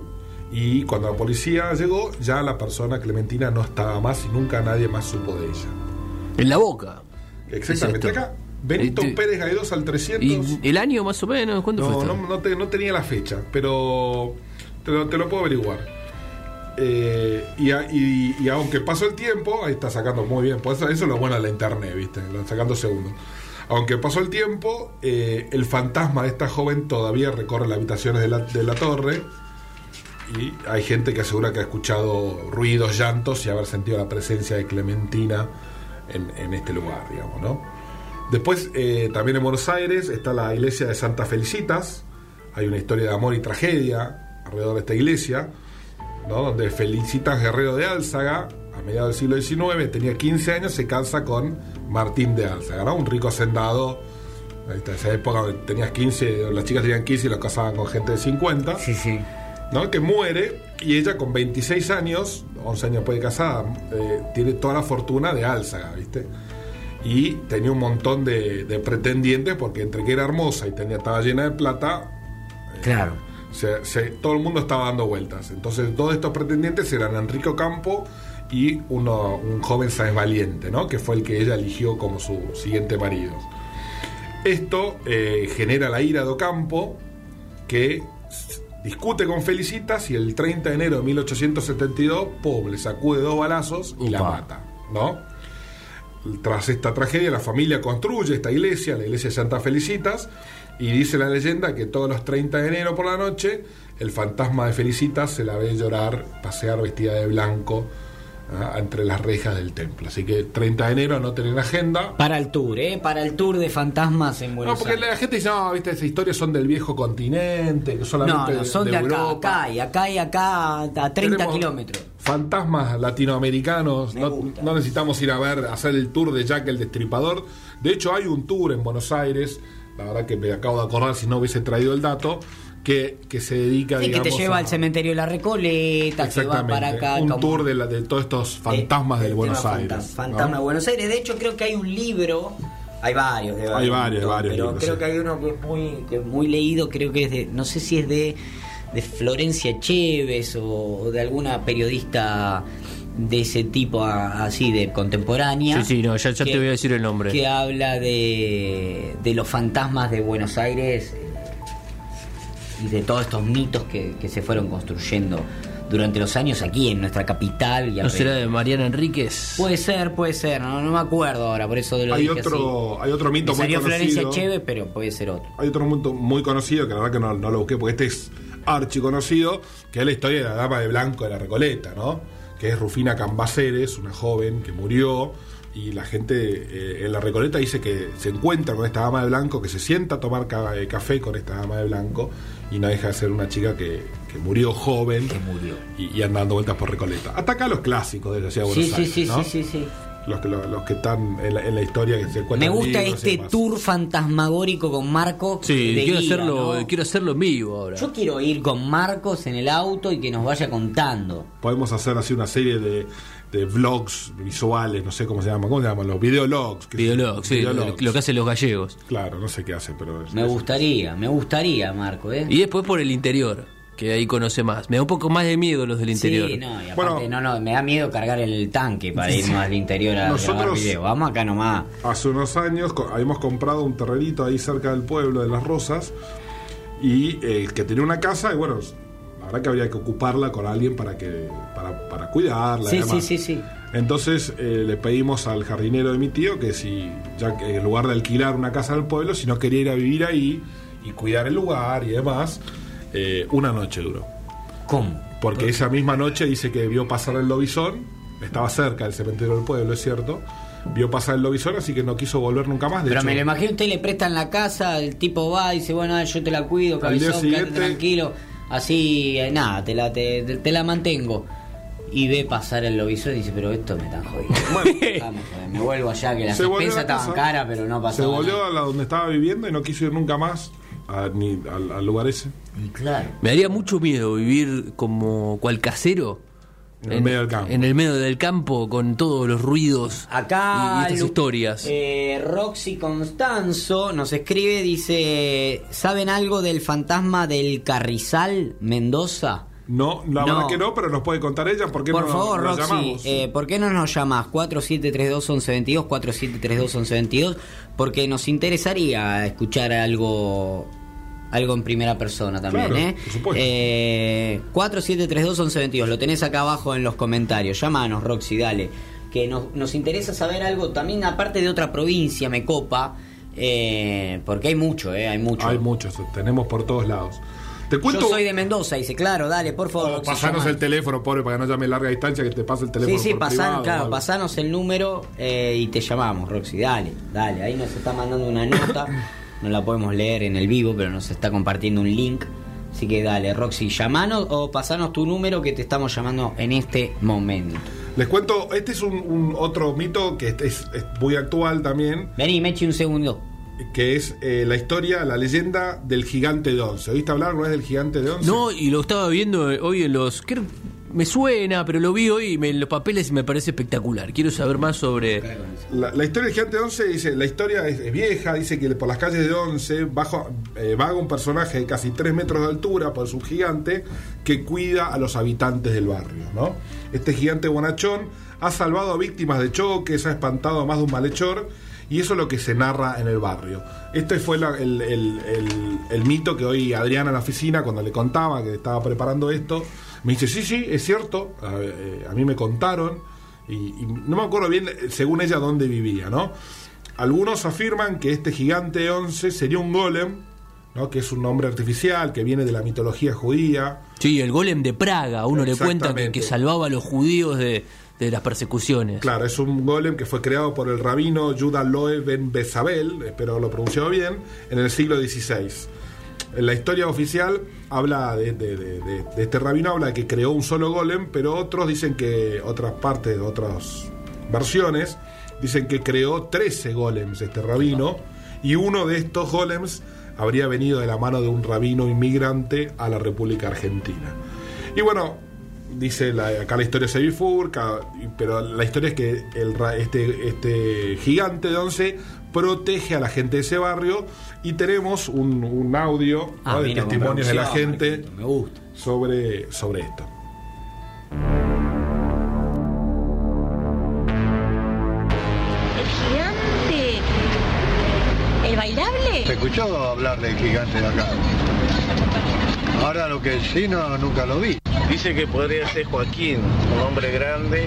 Y cuando la policía llegó, ya la persona Clementina no estaba más, y nunca nadie más supo de ella. En La Boca. Exactamente. ¿Es acá? Benito Pérez Gaidós al 300. ¿Y el año más o menos? ¿Cuándo fue? No tenía la fecha, pero te lo puedo averiguar. Y aunque pasó el tiempo, ahí está sacando muy bien, pues eso es lo bueno de la internet, ¿viste? Sacando segundos. Aunque pasó el tiempo, el fantasma de esta joven todavía recorre las habitaciones de la torre, y hay gente que asegura que ha escuchado ruidos, llantos y haber sentido la presencia de Clementina en este lugar, digamos, ¿no? Después, también en Buenos Aires está la iglesia de Santa Felicitas. Hay una historia de amor y tragedia alrededor de esta iglesia, ¿no? Donde Felicitas Guerrero de Álzaga, a mediados del siglo XIX, tenía 15 años, se casa con Martín de Álzaga, ¿no? Un rico hacendado. En esa época donde tenías 15, las chicas tenían 15 y los casaban con gente de 50. Sí. ¿No? Que muere, y ella con 26 años, 11 años después de casada, tiene toda la fortuna de Álzaga, ¿viste? Y tenía un montón de pretendientes, porque entre que era hermosa y estaba llena de plata, claro. Todo el mundo estaba dando vueltas. Entonces, dos de estos pretendientes eran Enrico Campo y un joven Sáenz Valiente, ¿no? Que fue el que ella eligió como su siguiente marido. Esto genera la ira de Ocampo, que Discute con Felicitas y el 30 de enero de 1872, Pob le sacude 2 balazos y la mata, ¿no? Tras esta tragedia, la familia construye esta iglesia, la iglesia de Santa Felicitas, y dice la leyenda que todos los 30 de enero por la noche, el fantasma de Felicitas se la ve llorar, pasear vestida de blanco entre las rejas del templo. Así que 30 de enero no tener agenda. Para el tour, ¿eh? Para el tour de fantasmas en Buenos Aires. No, porque la gente dice, no, viste, esas historias son del viejo continente, que solamente no, son de acá, Europa. acá, a 30 kilómetros. Fantasmas latinoamericanos, no necesitamos ir a ver, a hacer el tour de Jack el Destripador. De hecho, hay un tour en Buenos Aires, la verdad que me acabo de acordar si no hubiese traído el dato, que se dedica, sí, digamos, que te lleva al cementerio de la Recoleta, que va para acá, un como tour de todos estos fantasmas del Buenos Aires, fantasma de Buenos Aires. De hecho, creo que hay un libro, hay varios libros, creo que hay uno que es muy leído, creo que es de, no sé si es de Florencia Chévez o de alguna periodista de ese tipo, así de contemporánea. Sí, no, ya te voy a decir el nombre. Que habla de los fantasmas de Buenos Aires y de todos estos mitos que se fueron construyendo durante los años aquí en nuestra capital. ¿No será de Mariana Enríquez? Puede ser, no me acuerdo ahora, por eso lo dije así. Hay otro mito muy conocido. Florencia Chévez, pero puede ser otro. Hay otro mito muy conocido que la verdad que no lo busqué porque este es archiconocido, que es la historia de la dama de blanco de la Recoleta, ¿no? Que es Rufina Cambaceres, una joven que murió, y la gente en la Recoleta dice que se encuentra con esta dama de blanco, que se sienta a tomar café con esta dama de blanco, y no deja de ser una chica que murió joven, y andando vueltas por Recoleta. Hasta acá los clásicos de la ciudad de Buenos Aires, ¿no? Sí. Los que están en la historia que se encuentran. Me gusta este tour fantasmagórico con Marco. Sí, quiero hacerlo vivo ahora. Yo quiero ir con Marcos en el auto y que nos vaya contando. Podemos hacer así una serie de vlogs visuales, no sé cómo se llama. ¿Cómo se llaman? Los videologs. Videologs. Lo que hacen los gallegos. Claro, no sé qué hacen, pero me gustaría, Marco, ¿eh? Y después por el interior, que ahí conoce más. Me da un poco más de miedo los del interior. Sí, no, y aparte, me da miedo cargar el tanque para irnos al interior a grabar video. Vamos acá nomás. Hace unos años habíamos comprado un terrenito ahí cerca del pueblo de Las Rosas, y que tenía una casa, y bueno, la verdad que habría que ocuparla con alguien para cuidarla. Sí. Entonces le pedimos al jardinero de mi tío que si, ya que en lugar de alquilar una casa del pueblo, si no quería ir a vivir ahí y cuidar el lugar y demás. Una noche duró. ¿Cómo? Porque esa misma noche dice que vio pasar el lobizón. Estaba cerca del cementerio del pueblo, es cierto. Vio pasar el lobizón, así que no quiso volver nunca más. Pero me lo imagino, usted le prestan la casa, el tipo va y dice, bueno, yo te la cuido, cabezón, quédate tranquilo. Así, nada, te la mantengo. Y ve pasar el lobizón y dice, pero esto me están jodiendo. Bueno, me vuelvo allá, que las expensas estaban caras, pero no pasó. Se volvió a la donde estaba viviendo y no quiso ir nunca más al lugar ese. Claro. Me daría mucho miedo vivir como cual casero en el medio del campo con todos los ruidos acá, y estas historias. Roxy Constanzo nos escribe, dice, ¿saben algo del fantasma del Carrizal, Mendoza? No, verdad que no, pero nos puede contar ella. Por favor, Roxy, ¿por qué no nos llamás? 4732-1122, 4732-1122, porque nos interesaría escuchar algo en primera persona también, claro, ¿eh? Por supuesto. 4732-1122, lo tenés acá abajo en los comentarios. Llámanos, Roxy, dale, que nos interesa saber algo también, aparte de otra provincia, me copa, porque hay mucho, ¿eh? Hay muchos, tenemos por todos lados. Te cuento. Yo soy de Mendoza, dice, claro, dale, por favor. Pasanos el teléfono, pobre, para que no llame larga distancia, que te pase el teléfono. Sí, pasanos el número y te llamamos, Roxy, dale. Ahí nos está mandando una nota. No la podemos leer en el vivo, pero nos está compartiendo un link. Así que dale, Roxy, llamanos o pasanos tu número, que te estamos llamando en este momento. Les cuento, este es un otro mito que es muy actual también. Vení, Mechi, un segundo. Que es la leyenda del gigante de Once. ¿Oíste hablar alguna vez del gigante de Once? No, y lo estaba viendo hoy en los... ¿Qué? Me suena, pero lo vi hoy en los papeles y me parece espectacular. Quiero saber más sobre... La historia del gigante de Once, dice, la historia es vieja, dice que por las calles de Once vaga un personaje de casi 3 metros de altura, por su gigante, que cuida a los habitantes del barrio, ¿no? Este gigante bonachón ha salvado a víctimas de choques, ha espantado a más de un malhechor y eso es lo que se narra en el barrio. Este fue el mito que hoy Adriana en la oficina, cuando le contaba que estaba preparando esto, me dice, sí, es cierto, a mí me contaron, y no me acuerdo bien, según ella, dónde vivía, ¿no? Algunos afirman que este gigante de once sería un golem, ¿no? Que es un nombre artificial que viene de la mitología judía. Sí, el golem de Praga, uno le cuenta que salvaba a los judíos de las persecuciones. Claro, es un golem que fue creado por el rabino Judah Loew ben Bezalel, espero haberlo pronunciado bien, en el siglo XVI. En la historia oficial habla de este rabino, habla de que creó un solo golem, pero otros dicen que, otras partes, otras versiones, dicen que creó 13 golems este rabino, y uno de estos golems habría venido de la mano de un rabino inmigrante a la República Argentina. Y bueno, dice acá la historia se bifurca, pero la historia es que este gigante de once protege a la gente de ese barrio, y tenemos un audio de testimonios de la gente sobre esto. ¿Se escuchó hablar del gigante de acá? Ahora lo que sí, nunca lo vi. Dice que podría ser Joaquín, un hombre grande,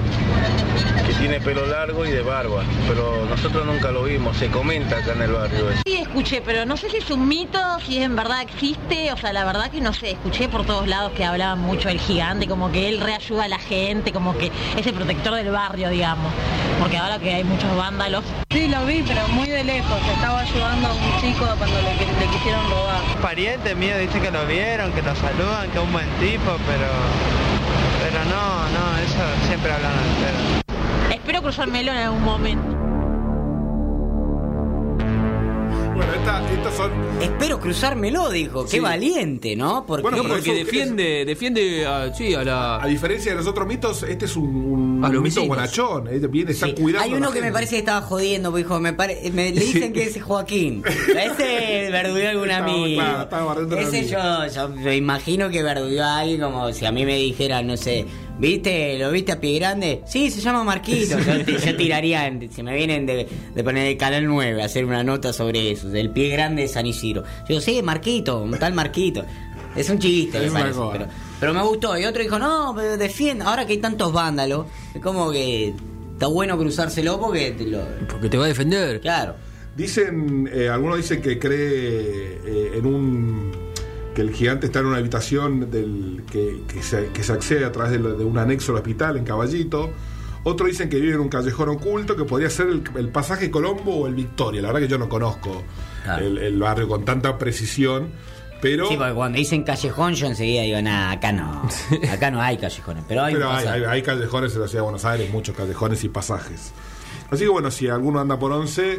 que tiene pelo largo y de barba, pero nosotros nunca lo vimos, se comenta acá en el barrio. Sí, escuché, pero no sé si es un mito, si en verdad existe, o sea, la verdad que no sé, escuché por todos lados que hablaban mucho del gigante, como que él reayuda a la gente, como que es el protector del barrio, digamos, porque ahora que hay muchos vándalos. Sí, lo vi, pero muy de lejos, estaba ayudando a un chico cuando le quisieron robar. Parientes míos dicen que lo vieron, que lo saludan, que es un buen tipo, pero no, eso siempre hablan al pedo. Espero cruzármelo en algún momento. Bueno, estas son... Espero cruzármelo, dijo. Sí. Qué valiente, ¿no? Porque defiende a la... A diferencia de los otros mitos, este es un mito bonachón. Está cuidando. Hay uno que me parece que estaba jodiendo, pues, hijo. Le dicen que es Joaquín. Ese verdubió algún amigo. Claro, ese yo me imagino que verdubió a alguien, como si a mí me dijeran, no sé... ¿Viste? ¿Lo viste a Pie Grande? Sí, se llama Marquito. Yo tiraría, si me vienen de poner el Canal 9 a hacer una nota sobre eso, del Pie Grande de San Isidro. Yo, sí, Marquito, un tal Marquito. Es un chiste, me parece, pero me gustó. Y otro dijo, no, pero defienda. Ahora que hay tantos vándalos, es como que está bueno cruzárselo porque te va a defender. Claro. Dicen, algunos dicen que cree que el gigante está en una habitación que se accede a través de un anexo al hospital en Caballito. Otros dicen que vive en un callejón oculto, que podría ser el pasaje Colombo o el Victoria. La verdad que yo no conozco el barrio con tanta precisión, pero... Sí, porque cuando dicen callejón yo enseguida digo, nada, acá no hay callejones. Pero hay callejones en la ciudad de Buenos Aires, muchos callejones y pasajes. Así que bueno, si alguno anda por Once,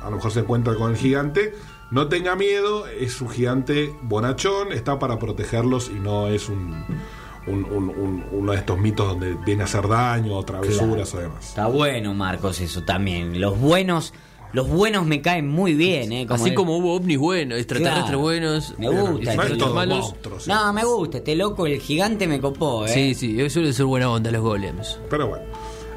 a lo mejor se encuentra con el gigante. No tenga miedo, es un gigante bonachón, está para protegerlos y no es uno de estos mitos donde viene a hacer daño o travesuras, claro, o demás. Está bueno, Marcos, eso también. Los buenos me caen muy bien, como hubo ovnis buenos, extraterrestres, claro, buenos. Me gusta, no es todo malos. Monstruos, ¿sí? No, me gusta, este loco, el gigante me copó, Sí, eso suele ser buena onda los golems. Pero bueno,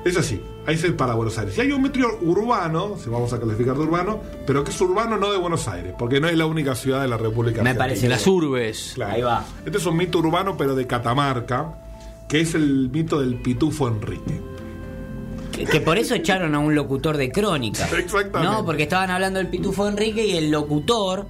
es así. Ahí es para Buenos Aires. Y hay un metro urbano, si vamos a calificar de urbano, pero que es urbano no de Buenos Aires, porque no es la única ciudad de la República Argentina. Me parece las urbes. Claro. Ahí va. Este es un mito urbano, pero de Catamarca, que es el mito del Pitufo Enrique. Que por eso echaron a un locutor de Crónica. Exactamente. No, porque estaban hablando del Pitufo Enrique y el locutor,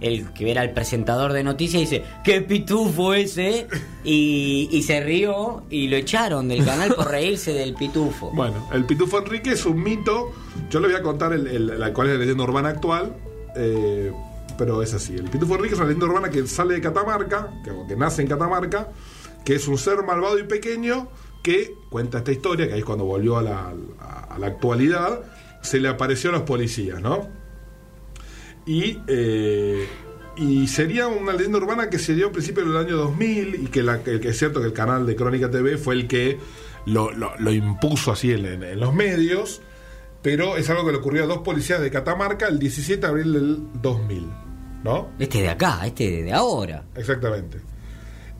el que era el presentador de noticias, dice, ¡qué pitufo ese! Y se rió y lo echaron del canal por reírse del pitufo. Bueno, el Pitufo Enrique es un mito. Yo le voy a contar cuál es la leyenda urbana actual, pero es así. El Pitufo Enrique es una leyenda urbana que sale de Catamarca, que nace en Catamarca, que es un ser malvado y pequeño que cuenta esta historia, que ahí es cuando volvió a la actualidad, se le apareció a los policías, ¿no? Y sería una leyenda urbana que se dio a principios del año 2000 y que es cierto que el canal de Crónica TV fue el que lo impuso así en los medios, pero es algo que le ocurrió a dos policías de Catamarca el 17 de abril del 2000, ¿no? Este de acá, este de ahora. Exactamente.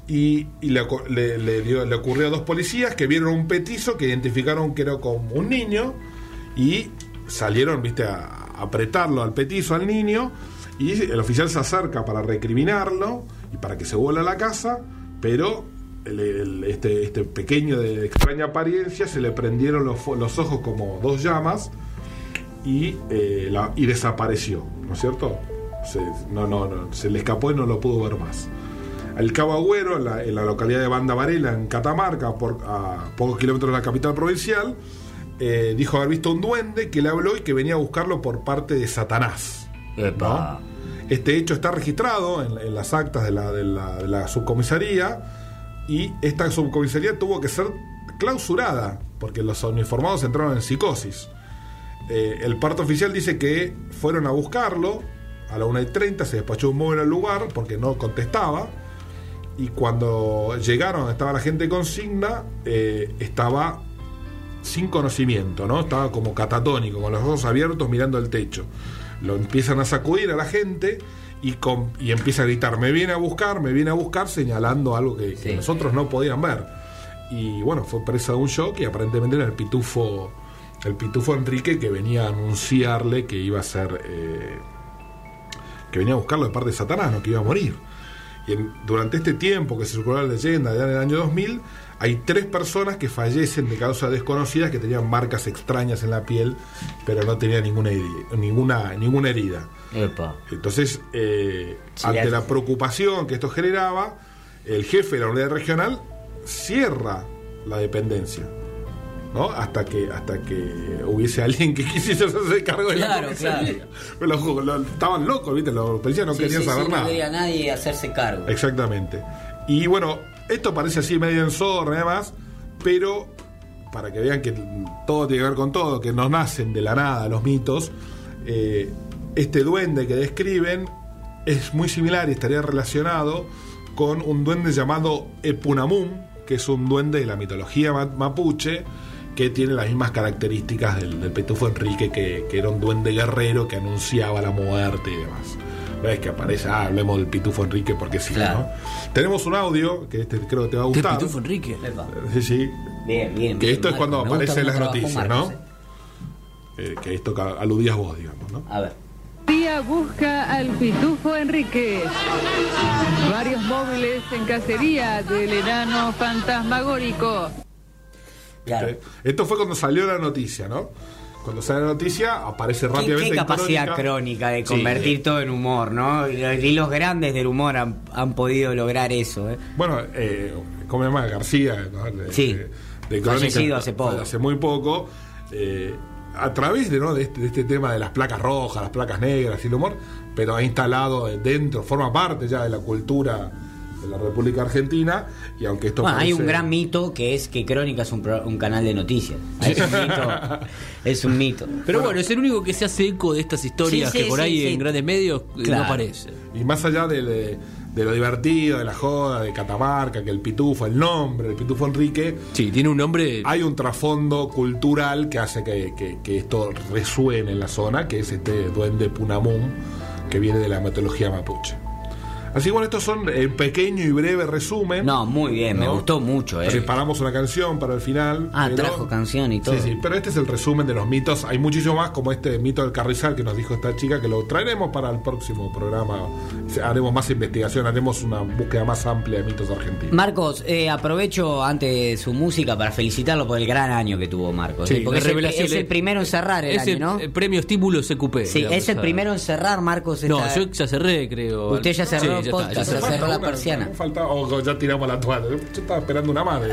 Y le ocurrió a dos policías que vieron un petizo que identificaron que era como un niño y... salieron, viste, a apretarlo al petizo al niño, y el oficial se acerca para recriminarlo y para que se vuelva a la casa, pero este pequeño de extraña apariencia se le prendieron los ojos como dos llamas y desapareció, ¿no es cierto? Se le escapó y no lo pudo ver más. El Cabo Agüero, en la localidad de Banda Varela, en Catamarca, a pocos kilómetros de la capital provincial, dijo haber visto un duende que le habló y que venía a buscarlo por parte de Satanás, ¿no? Este hecho está registrado en las actas de la subcomisaría, y esta subcomisaría tuvo que ser clausurada porque los uniformados entraron en psicosis. El parte oficial dice que fueron a buscarlo a la 1:30, se despachó un móvil al lugar porque no contestaba, y cuando llegaron estaba la gente de consigna, estaba sin conocimiento, ¿no? Estaba como catatónico, con los ojos abiertos mirando el techo. Lo empiezan a sacudir a la gente y empieza a gritar: me viene a buscar, señalando algo que nosotros no podían ver. Y bueno, fue presa de un shock, y aparentemente era el pitufo Enrique, que venía a anunciarle que iba a ser que venía a buscarlo de parte de Satanás, no, que iba a morir. Y durante este tiempo que circuló la leyenda, ya en el año 2000, hay 3 personas que fallecen de causas desconocidas, que tenían marcas extrañas en la piel, pero no tenían ninguna herida. Epa. Entonces, ante la preocupación que esto generaba, el jefe de la unidad regional cierra la dependencia, ¿no? Hasta que hubiese alguien que quisiese hacerse cargo de la comisaría. Claro. Estaban locos, ¿viste? Los policías no querían saber nada. No quería nadie hacerse cargo. Exactamente. Y bueno, esto parece así medio en zorra y demás, pero para que vean que todo tiene que ver con todo, que no nacen de la nada los mitos, este duende que describen es muy similar y estaría relacionado con un duende llamado Epunamun, que es un duende de la mitología mapuche, que tiene las mismas características del Pitufo Enrique, que era un duende guerrero que anunciaba la muerte y demás. No es que aparece, hablemos del Pitufo Enrique porque sí, claro, ¿no? Tenemos un audio que creo que te va a gustar. ¿El Pitufo Enrique? Sí. Bien. Que esto es cuando aparecen las noticias, ¿no? Que esto aludías vos, digamos, ¿no? A ver. Tía busca al Pitufo Enrique. Varios móviles en cacería del enano fantasmagórico. Claro. Esto fue cuando salió la noticia, ¿no? Cuando sale la noticia aparece rápidamente. Qué capacidad crónica de convertir todo en humor, ¿no? Y los grandes del humor han podido lograr eso, ¿eh? Bueno, ¿cómo se llama? García, ¿no? De crónica, fallecido hace poco. Hace muy poco. A través de, ¿no? de este tema de las placas rojas, las placas negras y el humor, pero ha instalado dentro, forma parte ya de la cultura de la República Argentina. Y aunque esto parece... hay un gran mito que es que Crónica es un canal de noticias. Es un mito. Pero bueno, es el único que se hace eco de estas historias que por ahí en grandes medios no aparece. Y más allá de lo divertido, de la joda, de Catamarca, que el Pitufo, el nombre, el Pitufo Enrique... Sí, tiene un nombre... Hay un trasfondo cultural que hace que esto resuene en la zona, que es este duende Punamún, que viene de la mitología mapuche. Así que bueno, estos son el pequeño y breve resumen. No, muy bien, ¿no? Me gustó mucho. Preparamos una canción para el final. Trajo canción y todo. Sí, pero este es el resumen de los mitos. Hay muchísimo más, como este mito del carrizal que nos dijo esta chica, que lo traeremos para el próximo programa. Haremos más investigación, haremos una búsqueda más amplia de mitos argentinos. Marcos, aprovecho antes de su música para felicitarlo por el gran año que tuvo Marcos. Sí, porque es el primero en cerrar el año, ¿no? El premio estímulo Secupés. Sí, es el primero en cerrar, Marcos. Yo ya cerré, creo. Usted ya cerró. Ya tiramos la toalla. Yo estaba esperando una madre.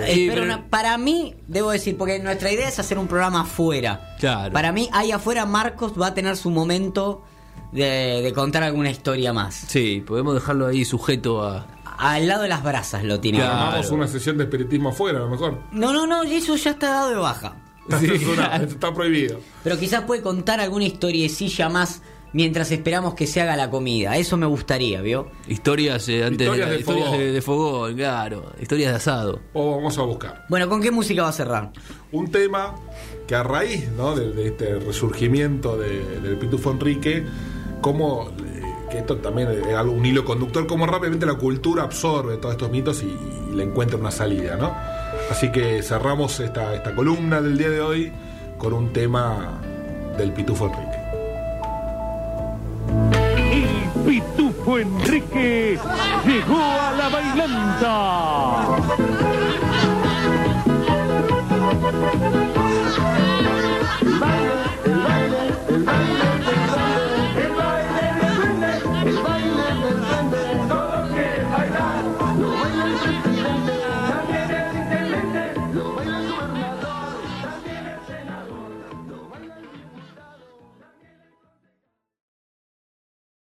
Para mí, debo decir, porque nuestra idea es hacer un programa afuera. Claro. Para mí, ahí afuera Marcos va a tener su momento de contar alguna historia más. Sí, podemos dejarlo ahí sujeto a... Al lado de las brasas lo tiene. Claro. Armamos una sesión de espiritismo afuera, a lo mejor. No, eso ya está dado de baja. Está prohibido. Pero quizás puede contar alguna historiecilla más... Mientras esperamos que se haga la comida. Eso me gustaría, ¿vio? Historias de fogón, claro. Historias de asado. O vamos a buscar. Bueno, ¿con qué música va a cerrar? Un tema que a raíz, ¿no? de este resurgimiento del Pitufo Enrique, como que esto también es un hilo conductor, como rápidamente la cultura absorbe todos estos mitos y le encuentra una salida, ¿no? Así que cerramos esta columna del día de hoy con un tema... del Pitufo Enrique. El Pitufo Enrique llegó a la bailanza. El baile del duende, el baile del duende, el baile del duende.